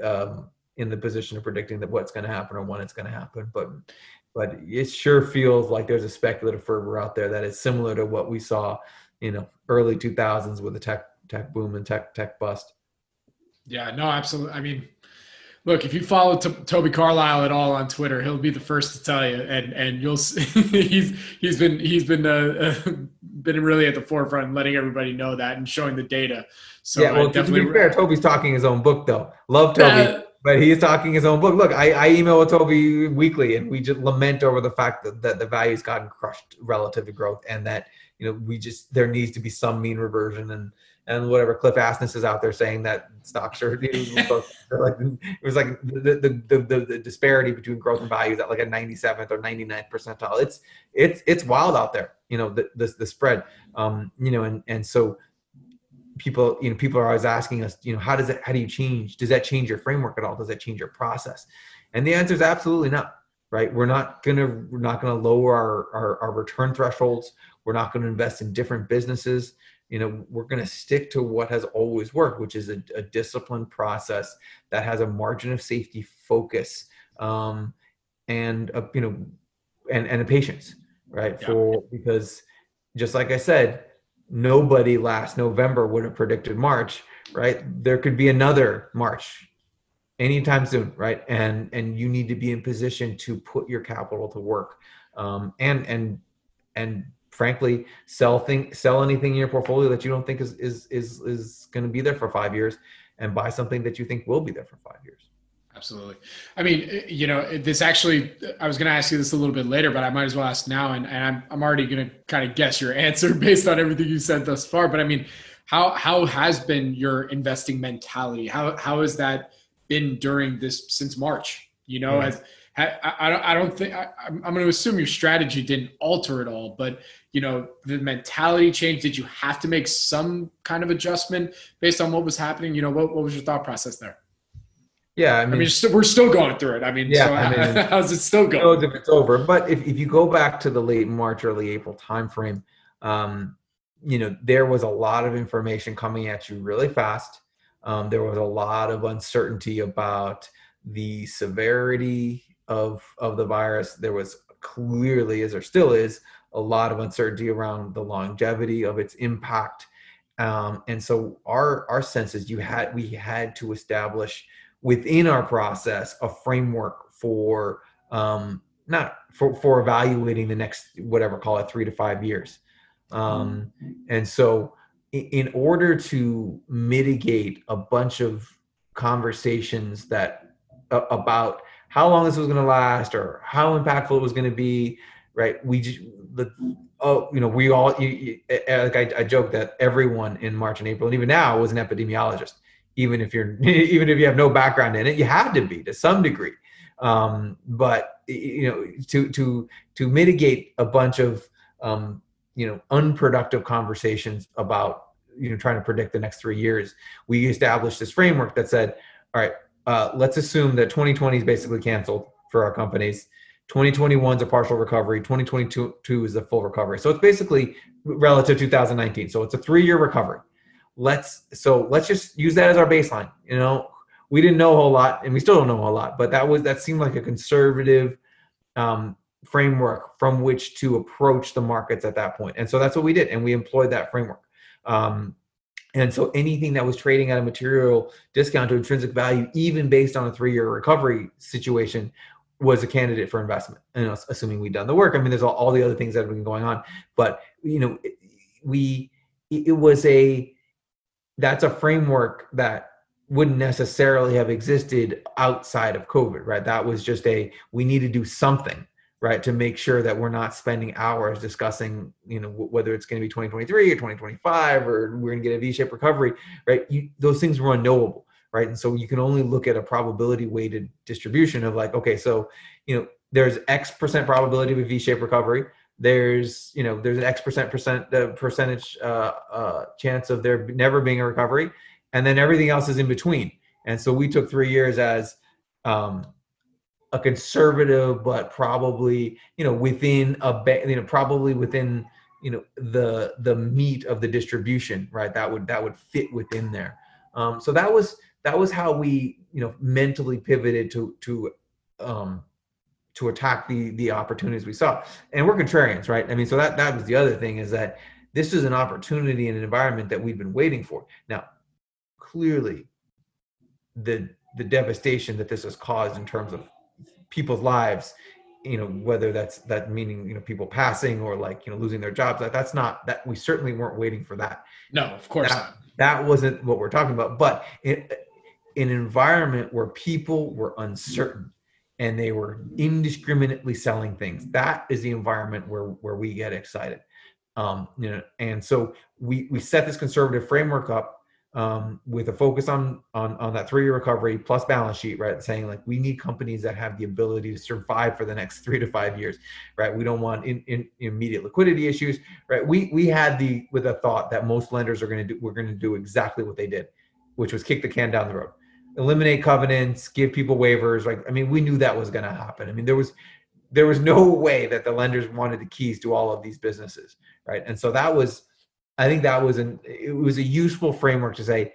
in the position of predicting that what's going to happen or when it's going to happen. But it sure feels like there's a speculative fervor out there that is similar to what we saw, you know, early 2000s with the tech boom and tech bust. Yeah, no, absolutely. I mean, look, if you follow Toby Carlisle at all on Twitter, he'll be the first to tell you, and you'll see he's been really at the forefront and letting everybody know that and showing the data. So yeah, well, to be fair, Toby's talking his own book though. Love Toby, but he is talking his own book. Look, I email with Toby weekly, and we just lament over the fact that the value's gotten crushed relative to growth, and that, you know, there needs to be some mean reversion and whatever. Cliff Asness is out there saying that stocks are, you know, like, it was like the disparity between growth and value is at like a 97th or 99th percentile. It's wild out there, you know, the spread, you know, and so people, people are always asking us, how does it, how do you change? Does that change your framework at all? Does that change your process? And the answer is absolutely not, right? We're not gonna lower our return thresholds. We're not going to invest in different businesses. We're going to stick to what has always worked, which is a disciplined process that has a margin of safety focus, and a patience, right? Yeah. Because just like I said, nobody last November would have predicted March, right? There could be another March anytime soon, right? And you need to be in position to put your capital to work, and frankly, sell anything in your portfolio that you don't think is going to be there for 5 years, and buy something that you think will be there for 5 years. Absolutely. I mean, this actually, I was going to ask you this a little bit later, but I might as well ask now. And I'm already going to kind of guess your answer based on everything you said thus far. But I mean, how has been your investing mentality? How has that been during this, since March? Mm-hmm. I'm going to assume your strategy didn't alter at all, but the mentality change, did you have to make some kind of adjustment based on what was happening? What was your thought process there? Yeah. I mean we're still going through it. How's it still going? No, it's over. But if you go back to the late March, early April timeframe, there was a lot of information coming at you really fast. There was a lot of uncertainty about the severity of the virus. There was clearly, as there still is, a lot of uncertainty around the longevity of its impact. And so our sense is we had to establish within our process a framework for evaluating the next, whatever, call it 3 to 5 years. And so in order to mitigate a bunch of conversations about how long this was going to last or how impactful it was going to be, right? I joke that everyone in March and April, and even now, was an epidemiologist. Even if you have no background in it, you had to be to some degree. But to mitigate a bunch of unproductive conversations about trying to predict the next 3 years, we established this framework that said, all right, let's assume that 2020 is basically canceled for our companies. 2021 is a partial recovery. 2022 is a full recovery. So it's basically relative to 2019. So it's a 3-year recovery. Let's just use that as our baseline. We didn't know a whole lot, and we still don't know a whole lot, but that seemed like a conservative framework from which to approach the markets at that point. And so that's what we did, and we employed that framework. And so anything that was trading at a material discount to intrinsic value, even based on a 3-year recovery situation, was a candidate for investment. And assuming we'd done the work. I mean, there's all the other things that have been going on, but that's a framework that wouldn't necessarily have existed outside of COVID, right? That was just we need to do something, right, to make sure that we're not spending hours discussing, whether it's going to be 2023 or 2025, or we're going to get a V-shaped recovery, right? Those things were unknowable, right? And so you can only look at a probability-weighted distribution of there's X percent probability of a V-shaped recovery. There's an X percentage chance of there never being a recovery, and then everything else is in between. And so we took 3 years as a conservative, but probably, the meat of the distribution, right? That would fit within there. So that was how we, mentally pivoted to attack the opportunities we saw. And we're contrarians, right? I mean, so that was the other thing, is that this is an opportunity in an environment that we've been waiting for. Now, clearly the devastation that this has caused in terms of people's lives, whether that meaning, people passing or losing their jobs, that's not we certainly weren't waiting for that. No, of course not. That wasn't what we're talking about, but in an environment where people were uncertain and they were indiscriminately selling things, that is the environment where we get excited. And so we set this conservative framework up with a focus on that three-year recovery plus balance sheet, right? Saying like, we need companies that have the ability to survive for the next 3 to 5 years, right? We don't want immediate liquidity issues, right? We had with a thought that most lenders were going to do exactly what they did, which was kick the can down the road, eliminate covenants, give people waivers. Like, I mean, we knew that was going to happen. I mean, there was no way that the lenders wanted the keys to all of these businesses, right? And so it was a useful framework to say,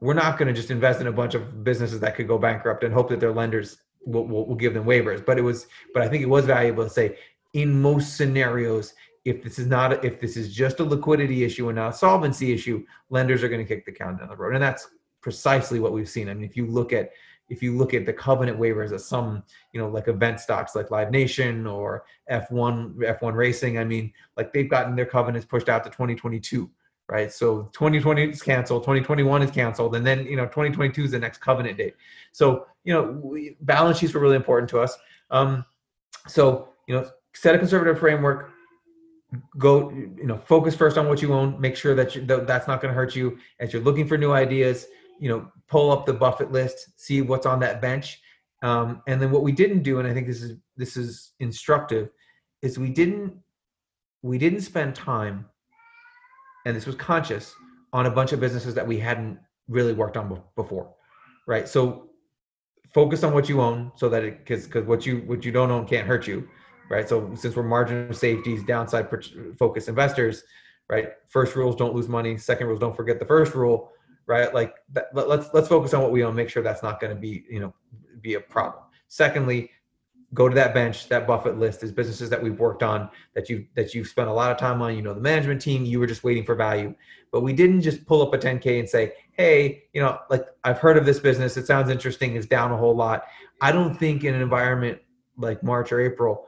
we're not going to just invest in a bunch of businesses that could go bankrupt and hope that their lenders will give them waivers. But I think it was valuable to say, in most scenarios, if this is just a liquidity issue and not a solvency issue, lenders are going to kick the can down the road. And that's precisely what we've seen. I mean, if you look at the covenant waivers at some, like event stocks like Live Nation or F1 Racing, I mean, like they've gotten their covenants pushed out to 2022, right? So 2020 is canceled, 2021 is canceled, and then 2022 is the next covenant date. So balance sheets were really important to us. So set a conservative framework. Go, focus first on what you own. Make sure that's not going to hurt you as you're looking for new ideas. Pull up the Buffett list, see what's on that bench. And then what we didn't do, and I think this is instructive, is we didn't spend time, and this was conscious, on a bunch of businesses that we hadn't really worked on before, right? So focus on what you own, so that because what you don't own can't hurt you, right? So since we're margin of safety, downside focused investors, right? First rule is don't lose money. Second rule is don't forget the first rule. Right, like let's focus on what we own. Make sure that's not going to be a problem. Secondly, go to that bench, that Buffett list is businesses that we've worked on that you've spent a lot of time on. The management team, you were just waiting for value. But we didn't just pull up a 10K and say, hey, like I've heard of this business. It sounds interesting. It's down a whole lot. I don't think in an environment like March or April,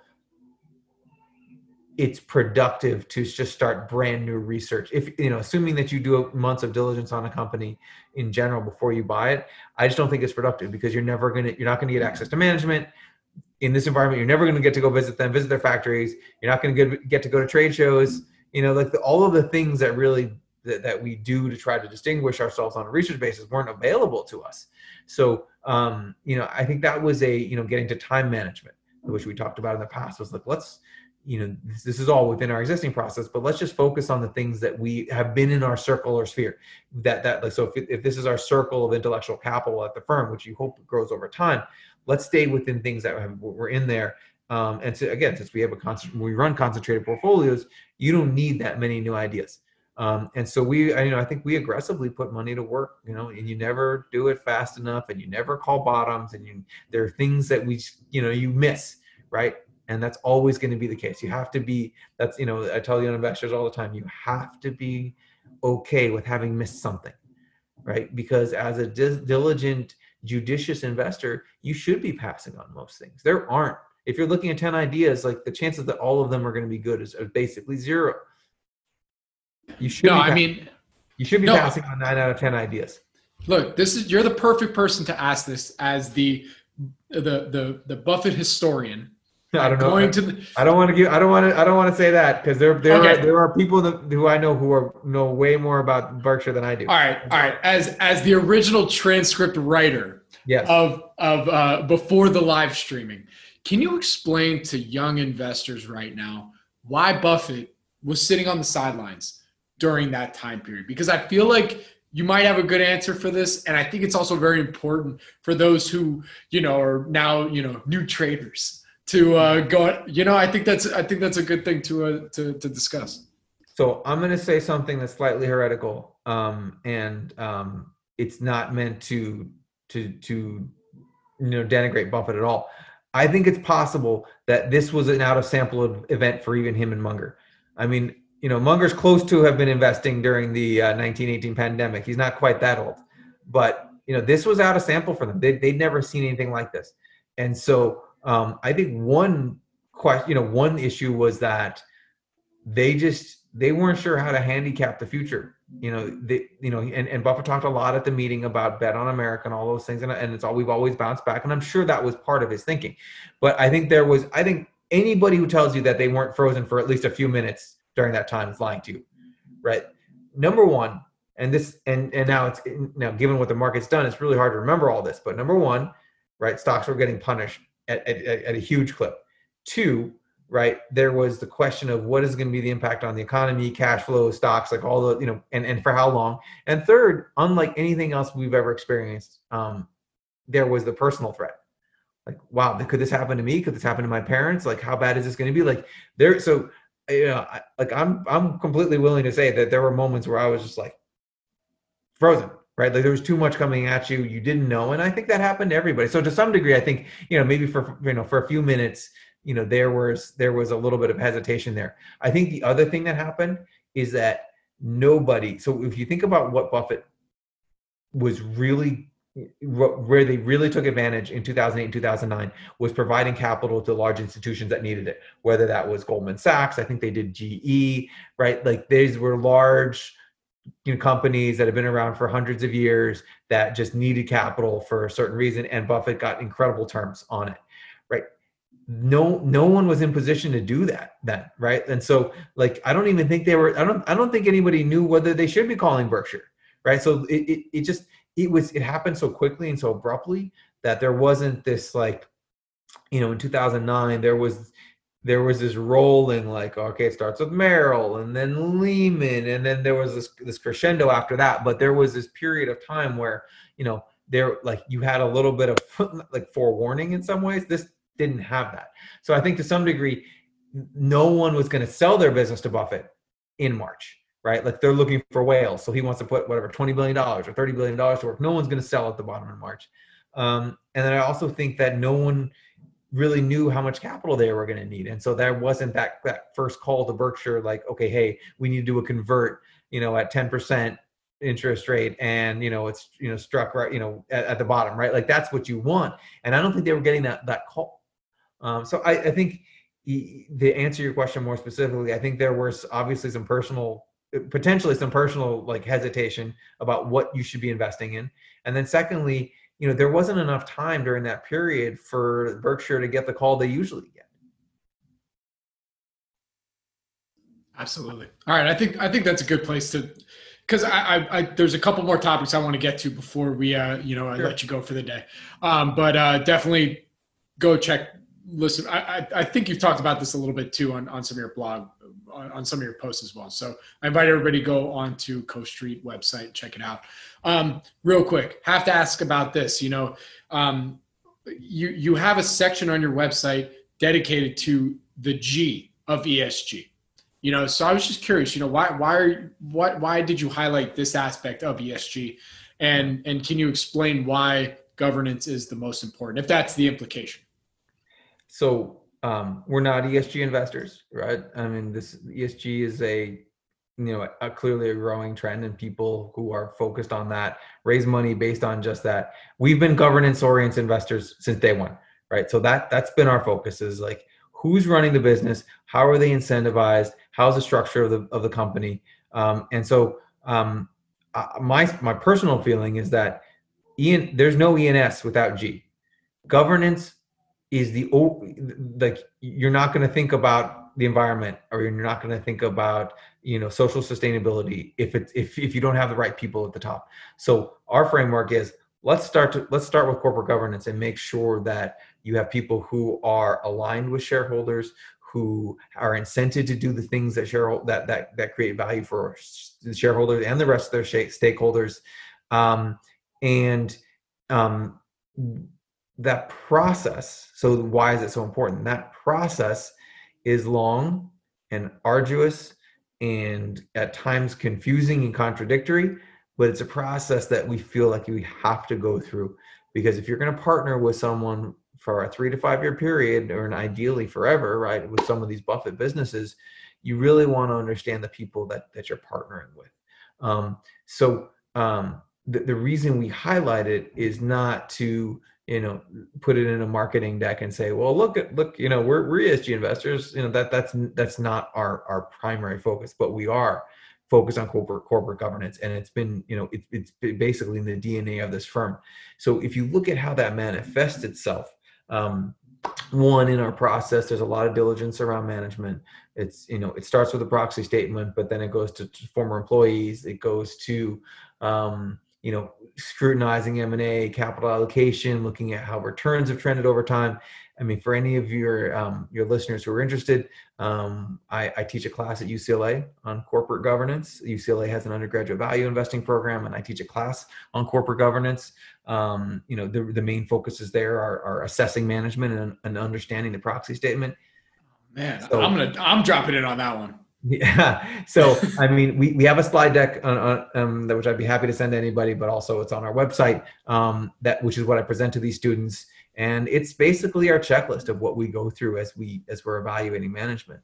it's productive to just start brand new research. If, assuming that you do months of diligence on a company in general before you buy it, I just don't think it's productive because you're not going to get access to management in this environment. You're never going to get to go visit them, visit their factories. You're not going to get to go to trade shows, like all of the things that really, that we do to try to distinguish ourselves on a research basis weren't available to us. So, I think that was getting to time management, which we talked about in the past, was like, this is all within our existing process, but let's just focus on the things that we have been in our circle or sphere. If this is our circle of intellectual capital at the firm, which you hope grows over time, let's stay within things that we're in there. And so again, since we run concentrated portfolios, you don't need that many new ideas. And so I think we aggressively put money to work, and you never do it fast enough, and you never call bottoms, and there are things that you miss, right? And that's always going to be the case. You have to be, I tell young investors all the time, you have to be okay with having missed something, right? Because as a diligent, judicious investor, you should be passing on most things. There aren't. If you're looking at 10 ideas, like the chances that all of them are going to be good is basically zero. You should be passing on 9 out of 10 ideas. Look, you're the perfect person to ask this as the Buffett historian. I don't know. I don't want to say that because there are people who I know who know way more about Berkshire than I do. All right. As the original transcript writer, yes, of before the live streaming, can you explain to young investors right now why Buffett was sitting on the sidelines during that time period? Because I feel like you might have a good answer for this, and I think it's also very important for those who are now new traders. To go, I think that's a good thing to discuss. So I'm going to say something that's slightly heretical, and it's not meant to denigrate Buffett at all. I think it's possible that this was an out of sample event for even him and Munger. I mean, Munger's close to have been investing during the 1918 pandemic. He's not quite that old, but this was out of sample for them. They'd never seen anything like this, and so. I think one question, one issue was that they weren't sure how to handicap the future. And Buffett talked a lot at the meeting about bet on America and all those things. And it's all, we've always bounced back. And I'm sure that was part of his thinking, but I think anybody who tells you that they weren't frozen for at least a few minutes during that time is lying to you, right? Number one, And this, and now it's now given what the market's done, it's really hard to remember all this. But number one, right, stocks were getting punished at a huge clip. Two, right, there was the question of what is going to be the impact on the economy, cash flow, stocks, like all the, you know, and for how long. And third, unlike anything else we've ever experienced, there was the personal threat. Like, wow, could this happen to me? Could this happen to my parents? Like, how bad is this going to be? Like, there, so, you know, like I'm completely willing to say that there were moments where I was just like frozen, right? Like there was too much coming at you. You didn't know. And I think that happened to everybody. So to some degree, I think, you know, maybe for, you know, for a few minutes, you know, there was a little bit of hesitation there. I think the other thing that happened is that nobody, so if you think about what Buffett was really, where they really took advantage in 2008 and 2009 was providing capital to large institutions that needed it, whether that was Goldman Sachs, I think they did GE, right? Like these were large, you know, companies that have been around for hundreds of years that just needed capital for a certain reason. And Buffett got incredible terms on it, right? No one was in position to do that then, right? And so like, I don't even think they were, I don't think anybody knew whether they should be calling Berkshire, right? So it happened so quickly and so abruptly that there wasn't this, like, you know, in 2009, there was this rolling, like, okay, it starts with Merrill and then Lehman. And then there was this crescendo after that, but there was this period of time where, you know, there, like, you had a little bit of like forewarning in some ways. This didn't have that. So I think to some degree, no one was going to sell their business to Buffett in March. Right? Like they're looking for whales. So he wants to put whatever, $20 billion or $30 billion to work. No one's going to sell at the bottom in March. And then I also think that no one really knew how much capital they were going to need. And so there wasn't that first call to Berkshire, like, okay, hey, we need to do a convert, you know, at 10% interest rate. And, you know, it's, you know, struck right, you know, at the bottom, right? Like that's what you want. And I don't think they were getting that call. So I think to answer your question more specifically, I think there was obviously potentially some personal like hesitation about what you should be investing in. And then secondly, you know, there wasn't enough time during that period for Berkshire to get the call they usually get. Absolutely. All right. I think that's a good place to, because I there's a couple more topics I want to get to before we, you know, I sure. Let you go for the day. But definitely go check. Listen, I think you've talked about this a little bit too on some of your blog, on some of your posts as well. So I invite everybody to go on to Cove Street website and check it out. Real quick, have to ask about this. You know, you have a section on your website dedicated to the G of ESG. You know, so I was just curious. You know, why did you highlight this aspect of ESG, and can you explain why governance is the most important, if that's the implication? So we're not ESG investors, right? I mean, this ESG is a clearly a growing trend, and people who are focused on that raise money based on just that. We've been governance-oriented investors since day one, right? So that's been our focus, is like, who's running the business? How are they incentivized? How's the structure of the company? My personal feeling is that there's no ENS without G. Governance is the, like, you're not going to think about the environment, or you're not going to think about, you know, social sustainability if you don't have the right people at the top. So our framework is let's start with corporate governance and make sure that you have people who are aligned with shareholders, who are incented to do the things that that create value for the shareholders and the rest of their stakeholders, that process. So why is it so important? That process is long and arduous and at times confusing and contradictory, but it's a process that we feel like we have to go through, because if you're going to partner with someone for a 3 to 5 year period, or ideally forever, right, with some of these Buffett businesses, you really want to understand the people that you're partnering with. The reason we highlight it is not to, you know, put it in a marketing deck and say, well, look, you know, we're ESG investors. You know, that's not our primary focus, but we are focused on corporate governance. And it's been, you know, it's basically in the DNA of this firm. So if you look at how that manifests itself, one, in our process, there's a lot of diligence around management. It's, you know, it starts with a proxy statement, but then it goes to former employees. It goes to, you know, scrutinizing M&A, capital allocation, looking at how returns have trended over time. I mean, for any of your listeners who are interested, I teach a class at UCLA on corporate governance. UCLA has an undergraduate value investing program, and I teach a class on corporate governance. You know, the main focuses there are assessing management and understanding the proxy statement. Man, so, I'm dropping in on that one. Yeah. So, I mean, we have a slide deck on which I'd be happy to send to anybody, but also it's on our website, which is what I present to these students. And it's basically our checklist of what we go through as we're evaluating management.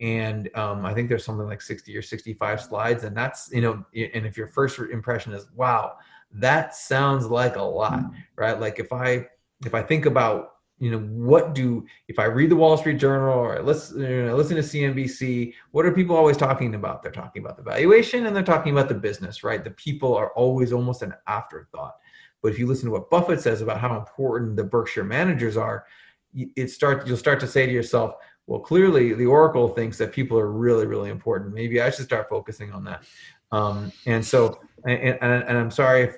And I think there's something like 60 or 65 slides. And that's, you know, and if your first impression is, wow, that sounds like a lot, right? Like if I think about, you know, if I read the Wall Street Journal or listen to CNBC, what are people always talking about? They're talking about the valuation and they're talking about the business, right? The people are always almost an afterthought. But if you listen to what Buffett says about how important the Berkshire managers are, you'll start to say to yourself, well, clearly the Oracle thinks that people are really, really important. Maybe I should start focusing on that. And I'm sorry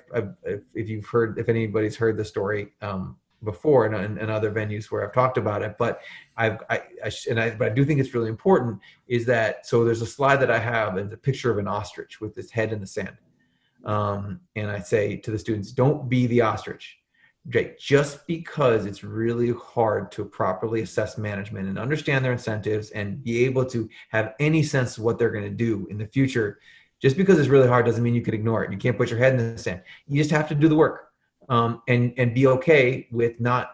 if anybody's heard the story before and other venues where I've talked about it, but I do think it's really important is that, so there's a slide that I have and the picture of an ostrich with its head in the sand. And I say to the students, don't be the ostrich, okay? Just because it's really hard to properly assess management and understand their incentives and be able to have any sense of what they're going to do in the future. Just because it's really hard doesn't mean you can ignore it. You can't put your head in the sand. You just have to do the work. And be okay with not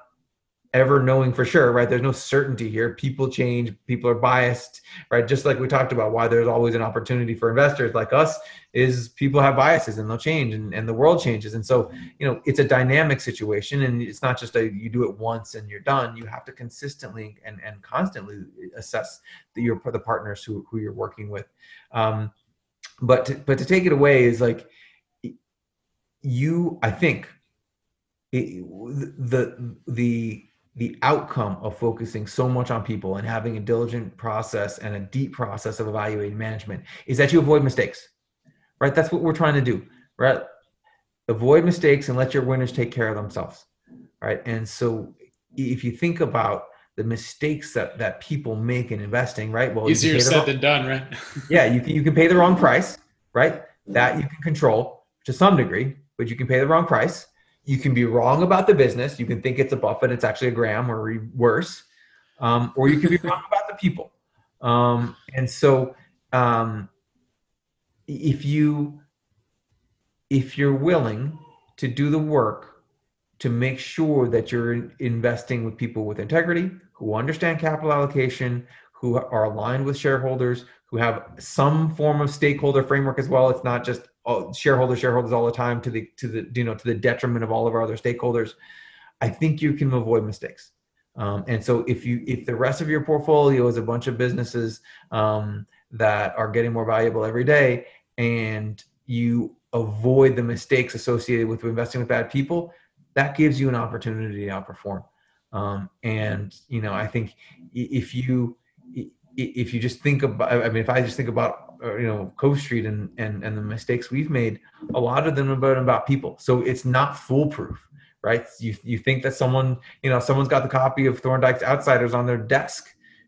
ever knowing for sure, right? There's no certainty here. People change, people are biased, right? Just like we talked about why there's always an opportunity for investors like us is people have biases and they'll change and the world changes. And so, you know, it's a dynamic situation and it's not just you do it once and you're done. You have to consistently and constantly assess the partners who you're working with. But to take it away is like I think, the outcome of focusing so much on people and having a diligent process and a deep process of evaluating management is that you avoid mistakes, right? That's what we're trying to do, right? Avoid mistakes and let your winners take care of themselves, right? And so if you think about the mistakes that people make in investing, right? Well, easier said than done, right? Yeah, you can pay the wrong price, right? That you can control to some degree, but you can pay the wrong price. You can be wrong about the business. You can think it's a Buffett, it's actually a Graham or worse. Or you can be wrong about the people. And so if you're willing to do the work to make sure that you're investing with people with integrity, who understand capital allocation, who are aligned with shareholders, who have some form of stakeholder framework as well. It's not just shareholders all the time to the detriment of all of our other stakeholders. I think you can avoid mistakes. And so if the rest of your portfolio is a bunch of businesses that are getting more valuable every day and you avoid the mistakes associated with investing with bad people, that gives you an opportunity to outperform. And, you know, I think if you just think about, I mean, if I just think about, you know, Cove Street and the mistakes we've made, a lot of them about people. So it's not foolproof, right? You think that someone's got the copy of Thorndike's Outsiders on their desk,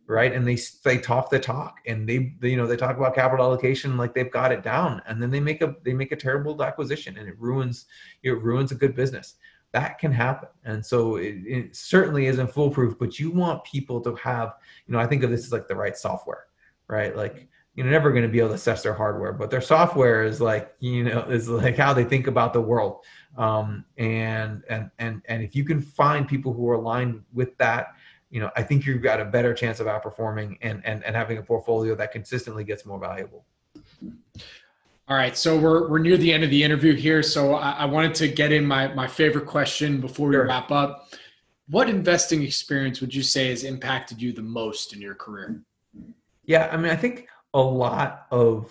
right? And they talk the talk and they talk about capital allocation like they've got it down. And then they make a terrible acquisition and it ruins a good business. That can happen. And so it certainly isn't foolproof, but you want people to have, you know, I think of this as like the right software, right? Like, you're never going to be able to assess their hardware, but their software is like, you know, is like how they think about the world. And if you can find people who are aligned with that, you know, I think you've got a better chance of outperforming and having a portfolio that consistently gets more valuable. All right. So we're near the end of the interview here. So I wanted to get in my favorite question before we wrap up. What investing experience would you say has impacted you the most in your career? Yeah. I mean, I think a lot of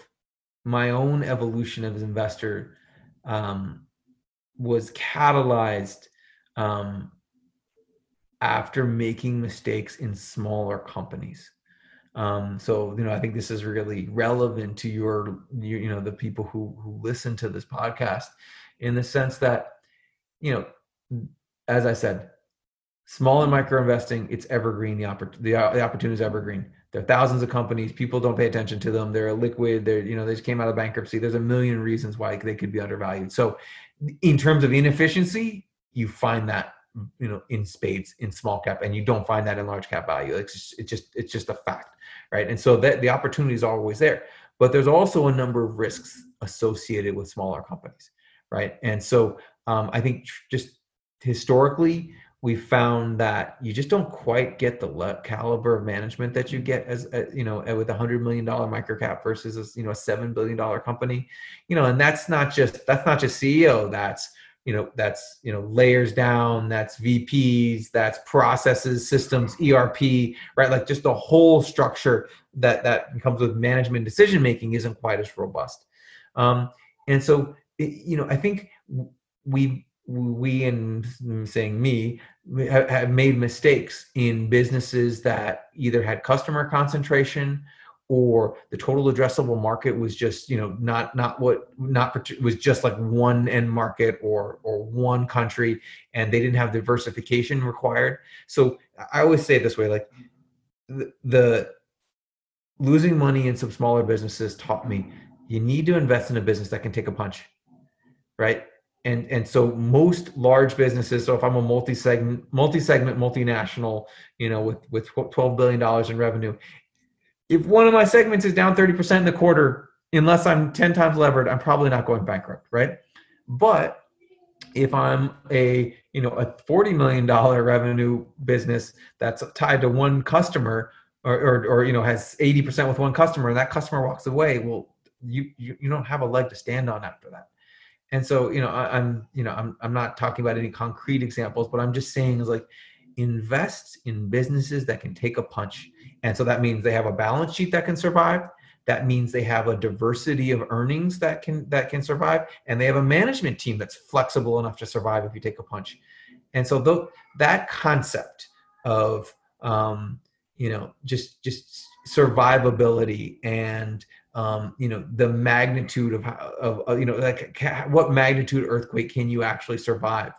my own evolution as an investor was catalyzed after making mistakes in smaller companies. So, I think this is really relevant to the people who listen to this podcast, in the sense that, as I said, small and micro investing, it's evergreen. The opportunity is evergreen. There are thousands of companies. People don't pay attention to them. They're liquid. They just came out of bankruptcy. There's a million reasons why they could be undervalued. So in terms of inefficiency, you find that, in spades in small cap, and you don't find that in large cap value. It's just a fact, right? And so that the opportunity is always there, but there's also a number of risks associated with smaller companies, right? And so I think just historically, we found that you just don't quite get the caliber of management that you get with $100 million microcap versus a $7 billion company, and that's not just CEO. That's layers down, that's VPs, that's processes, systems, ERP, right? Like just the whole structure that comes with management decision-making isn't quite as robust. And so, I think we and I'm saying me have made mistakes in businesses that either had customer concentration, or the total addressable market was just, was just like one end market or one country, and they didn't have diversification required. So I always say it this way, like the losing money in some smaller businesses taught me you need to invest in a business that can take a punch, right? And so most large businesses, so if I'm a multi-segment multinational, with $12 billion in revenue, if one of my segments is down 30% in the quarter, unless I'm 10 times levered, I'm probably not going bankrupt, right? But if I'm a $40 million revenue business that's tied to one customer or has 80% with one customer, and that customer walks away, well, you don't have a leg to stand on after that. And so, I'm not talking about any concrete examples, but I'm just saying is like, invest in businesses that can take a punch. And so that means they have a balance sheet that can survive. That means they have a diversity of earnings that can survive. And they have a management team that's flexible enough to survive if you take a punch. And so that concept of, just survivability and, the magnitude of what magnitude earthquake can you actually survive?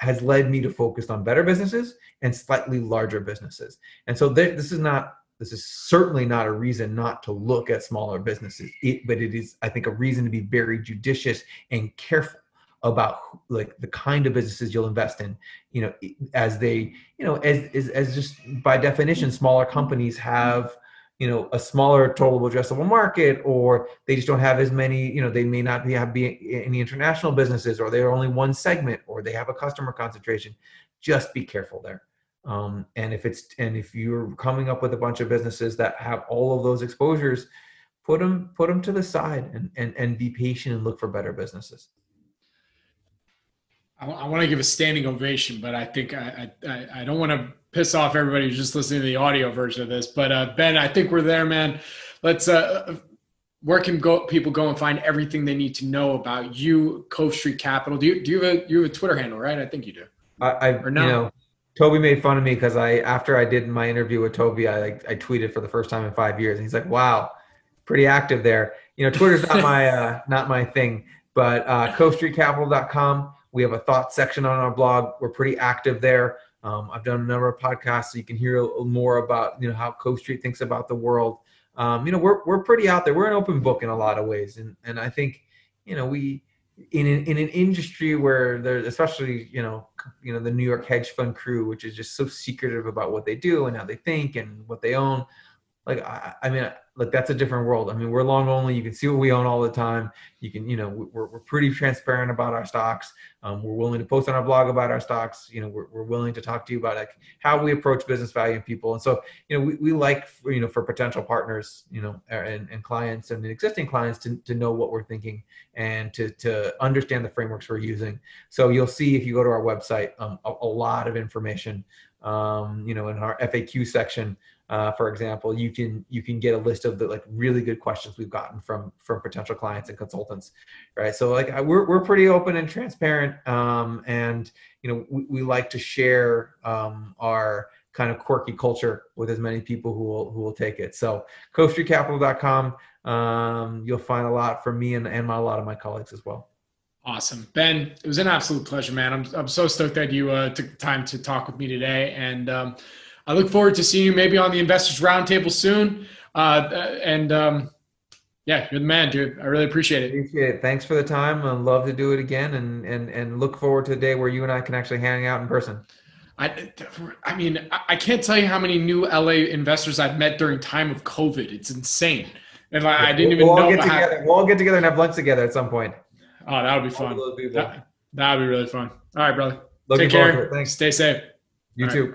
Has led me to focus on better businesses and slightly larger businesses. And so this is certainly not a reason not to look at smaller businesses, but it is, I think, a reason to be very judicious and careful about like the kind of businesses you'll invest in, as they, as just by definition, smaller companies have, a smaller total addressable market, or they just don't have as many, they may not be any international businesses, or they're only one segment, or they have a customer concentration. Just be careful there. And if you're coming up with a bunch of businesses that have all of those exposures, put them to the side and be patient and look for better businesses. I want to give a standing ovation, but I think I don't want to piss off everybody who's just listening to the audio version of this. But Ben, I think we're there, man. Let's where can people go and find everything they need to know about you, Cove Street Capital? Do you have a Twitter handle, right? I think you do. Toby made fun of me because after I did my interview with Toby, I tweeted for the first time in 5 years, and he's like, "Wow, pretty active there." Twitter's not my thing, but CoveStreetCapital.com. We have a thought section on our blog. We're pretty active there. I've done a number of podcasts, so you can hear more about how Cove Street thinks about the world. We're pretty out there. We're an open book in a lot of ways, and I think we in an industry where there's especially the New York hedge fund crew, which is just so secretive about what they do and how they think and what they own. Like I mean, that's a different world. I mean, we're long only. You can see what we own all the time. You can, we're pretty transparent about our stocks. We're willing to post on our blog about our stocks. We're willing to talk to you about like how we approach business value and people. And so, we like for potential partners, and clients and existing clients to know what we're thinking and to understand the frameworks we're using. So you'll see if you go to our website, a lot of information. In our FAQ section. for example, you can get a list of the like really good questions we've gotten from potential clients and consultants, right? So like we're pretty open and transparent, and you know we like to share our kind of quirky culture with as many people who will take it. So CoveStreetCapital.com, you'll find a lot from me and a lot of my colleagues as well. Awesome. Ben, it was an absolute pleasure, man. I'm so stoked that you took the time to talk with me today. And I look forward to seeing you maybe on the Investors Roundtable soon. Yeah, you're the man, dude. I really appreciate it. Appreciate it. Thanks for the time. I'd love to do it again and look forward to the day where you and I can actually hang out in person. I mean, I can't tell you how many new LA investors I've met during time of COVID. It's insane. And like, I didn't even know. We'll all get together and have lunch together at some point. Oh, that would be fun. That would be really fun. All right, brother. Take care. Thanks. Stay safe. You too.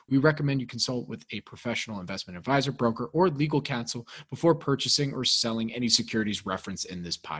We recommend you consult with a professional investment advisor, broker, or legal counsel before purchasing or selling any securities referenced in this podcast.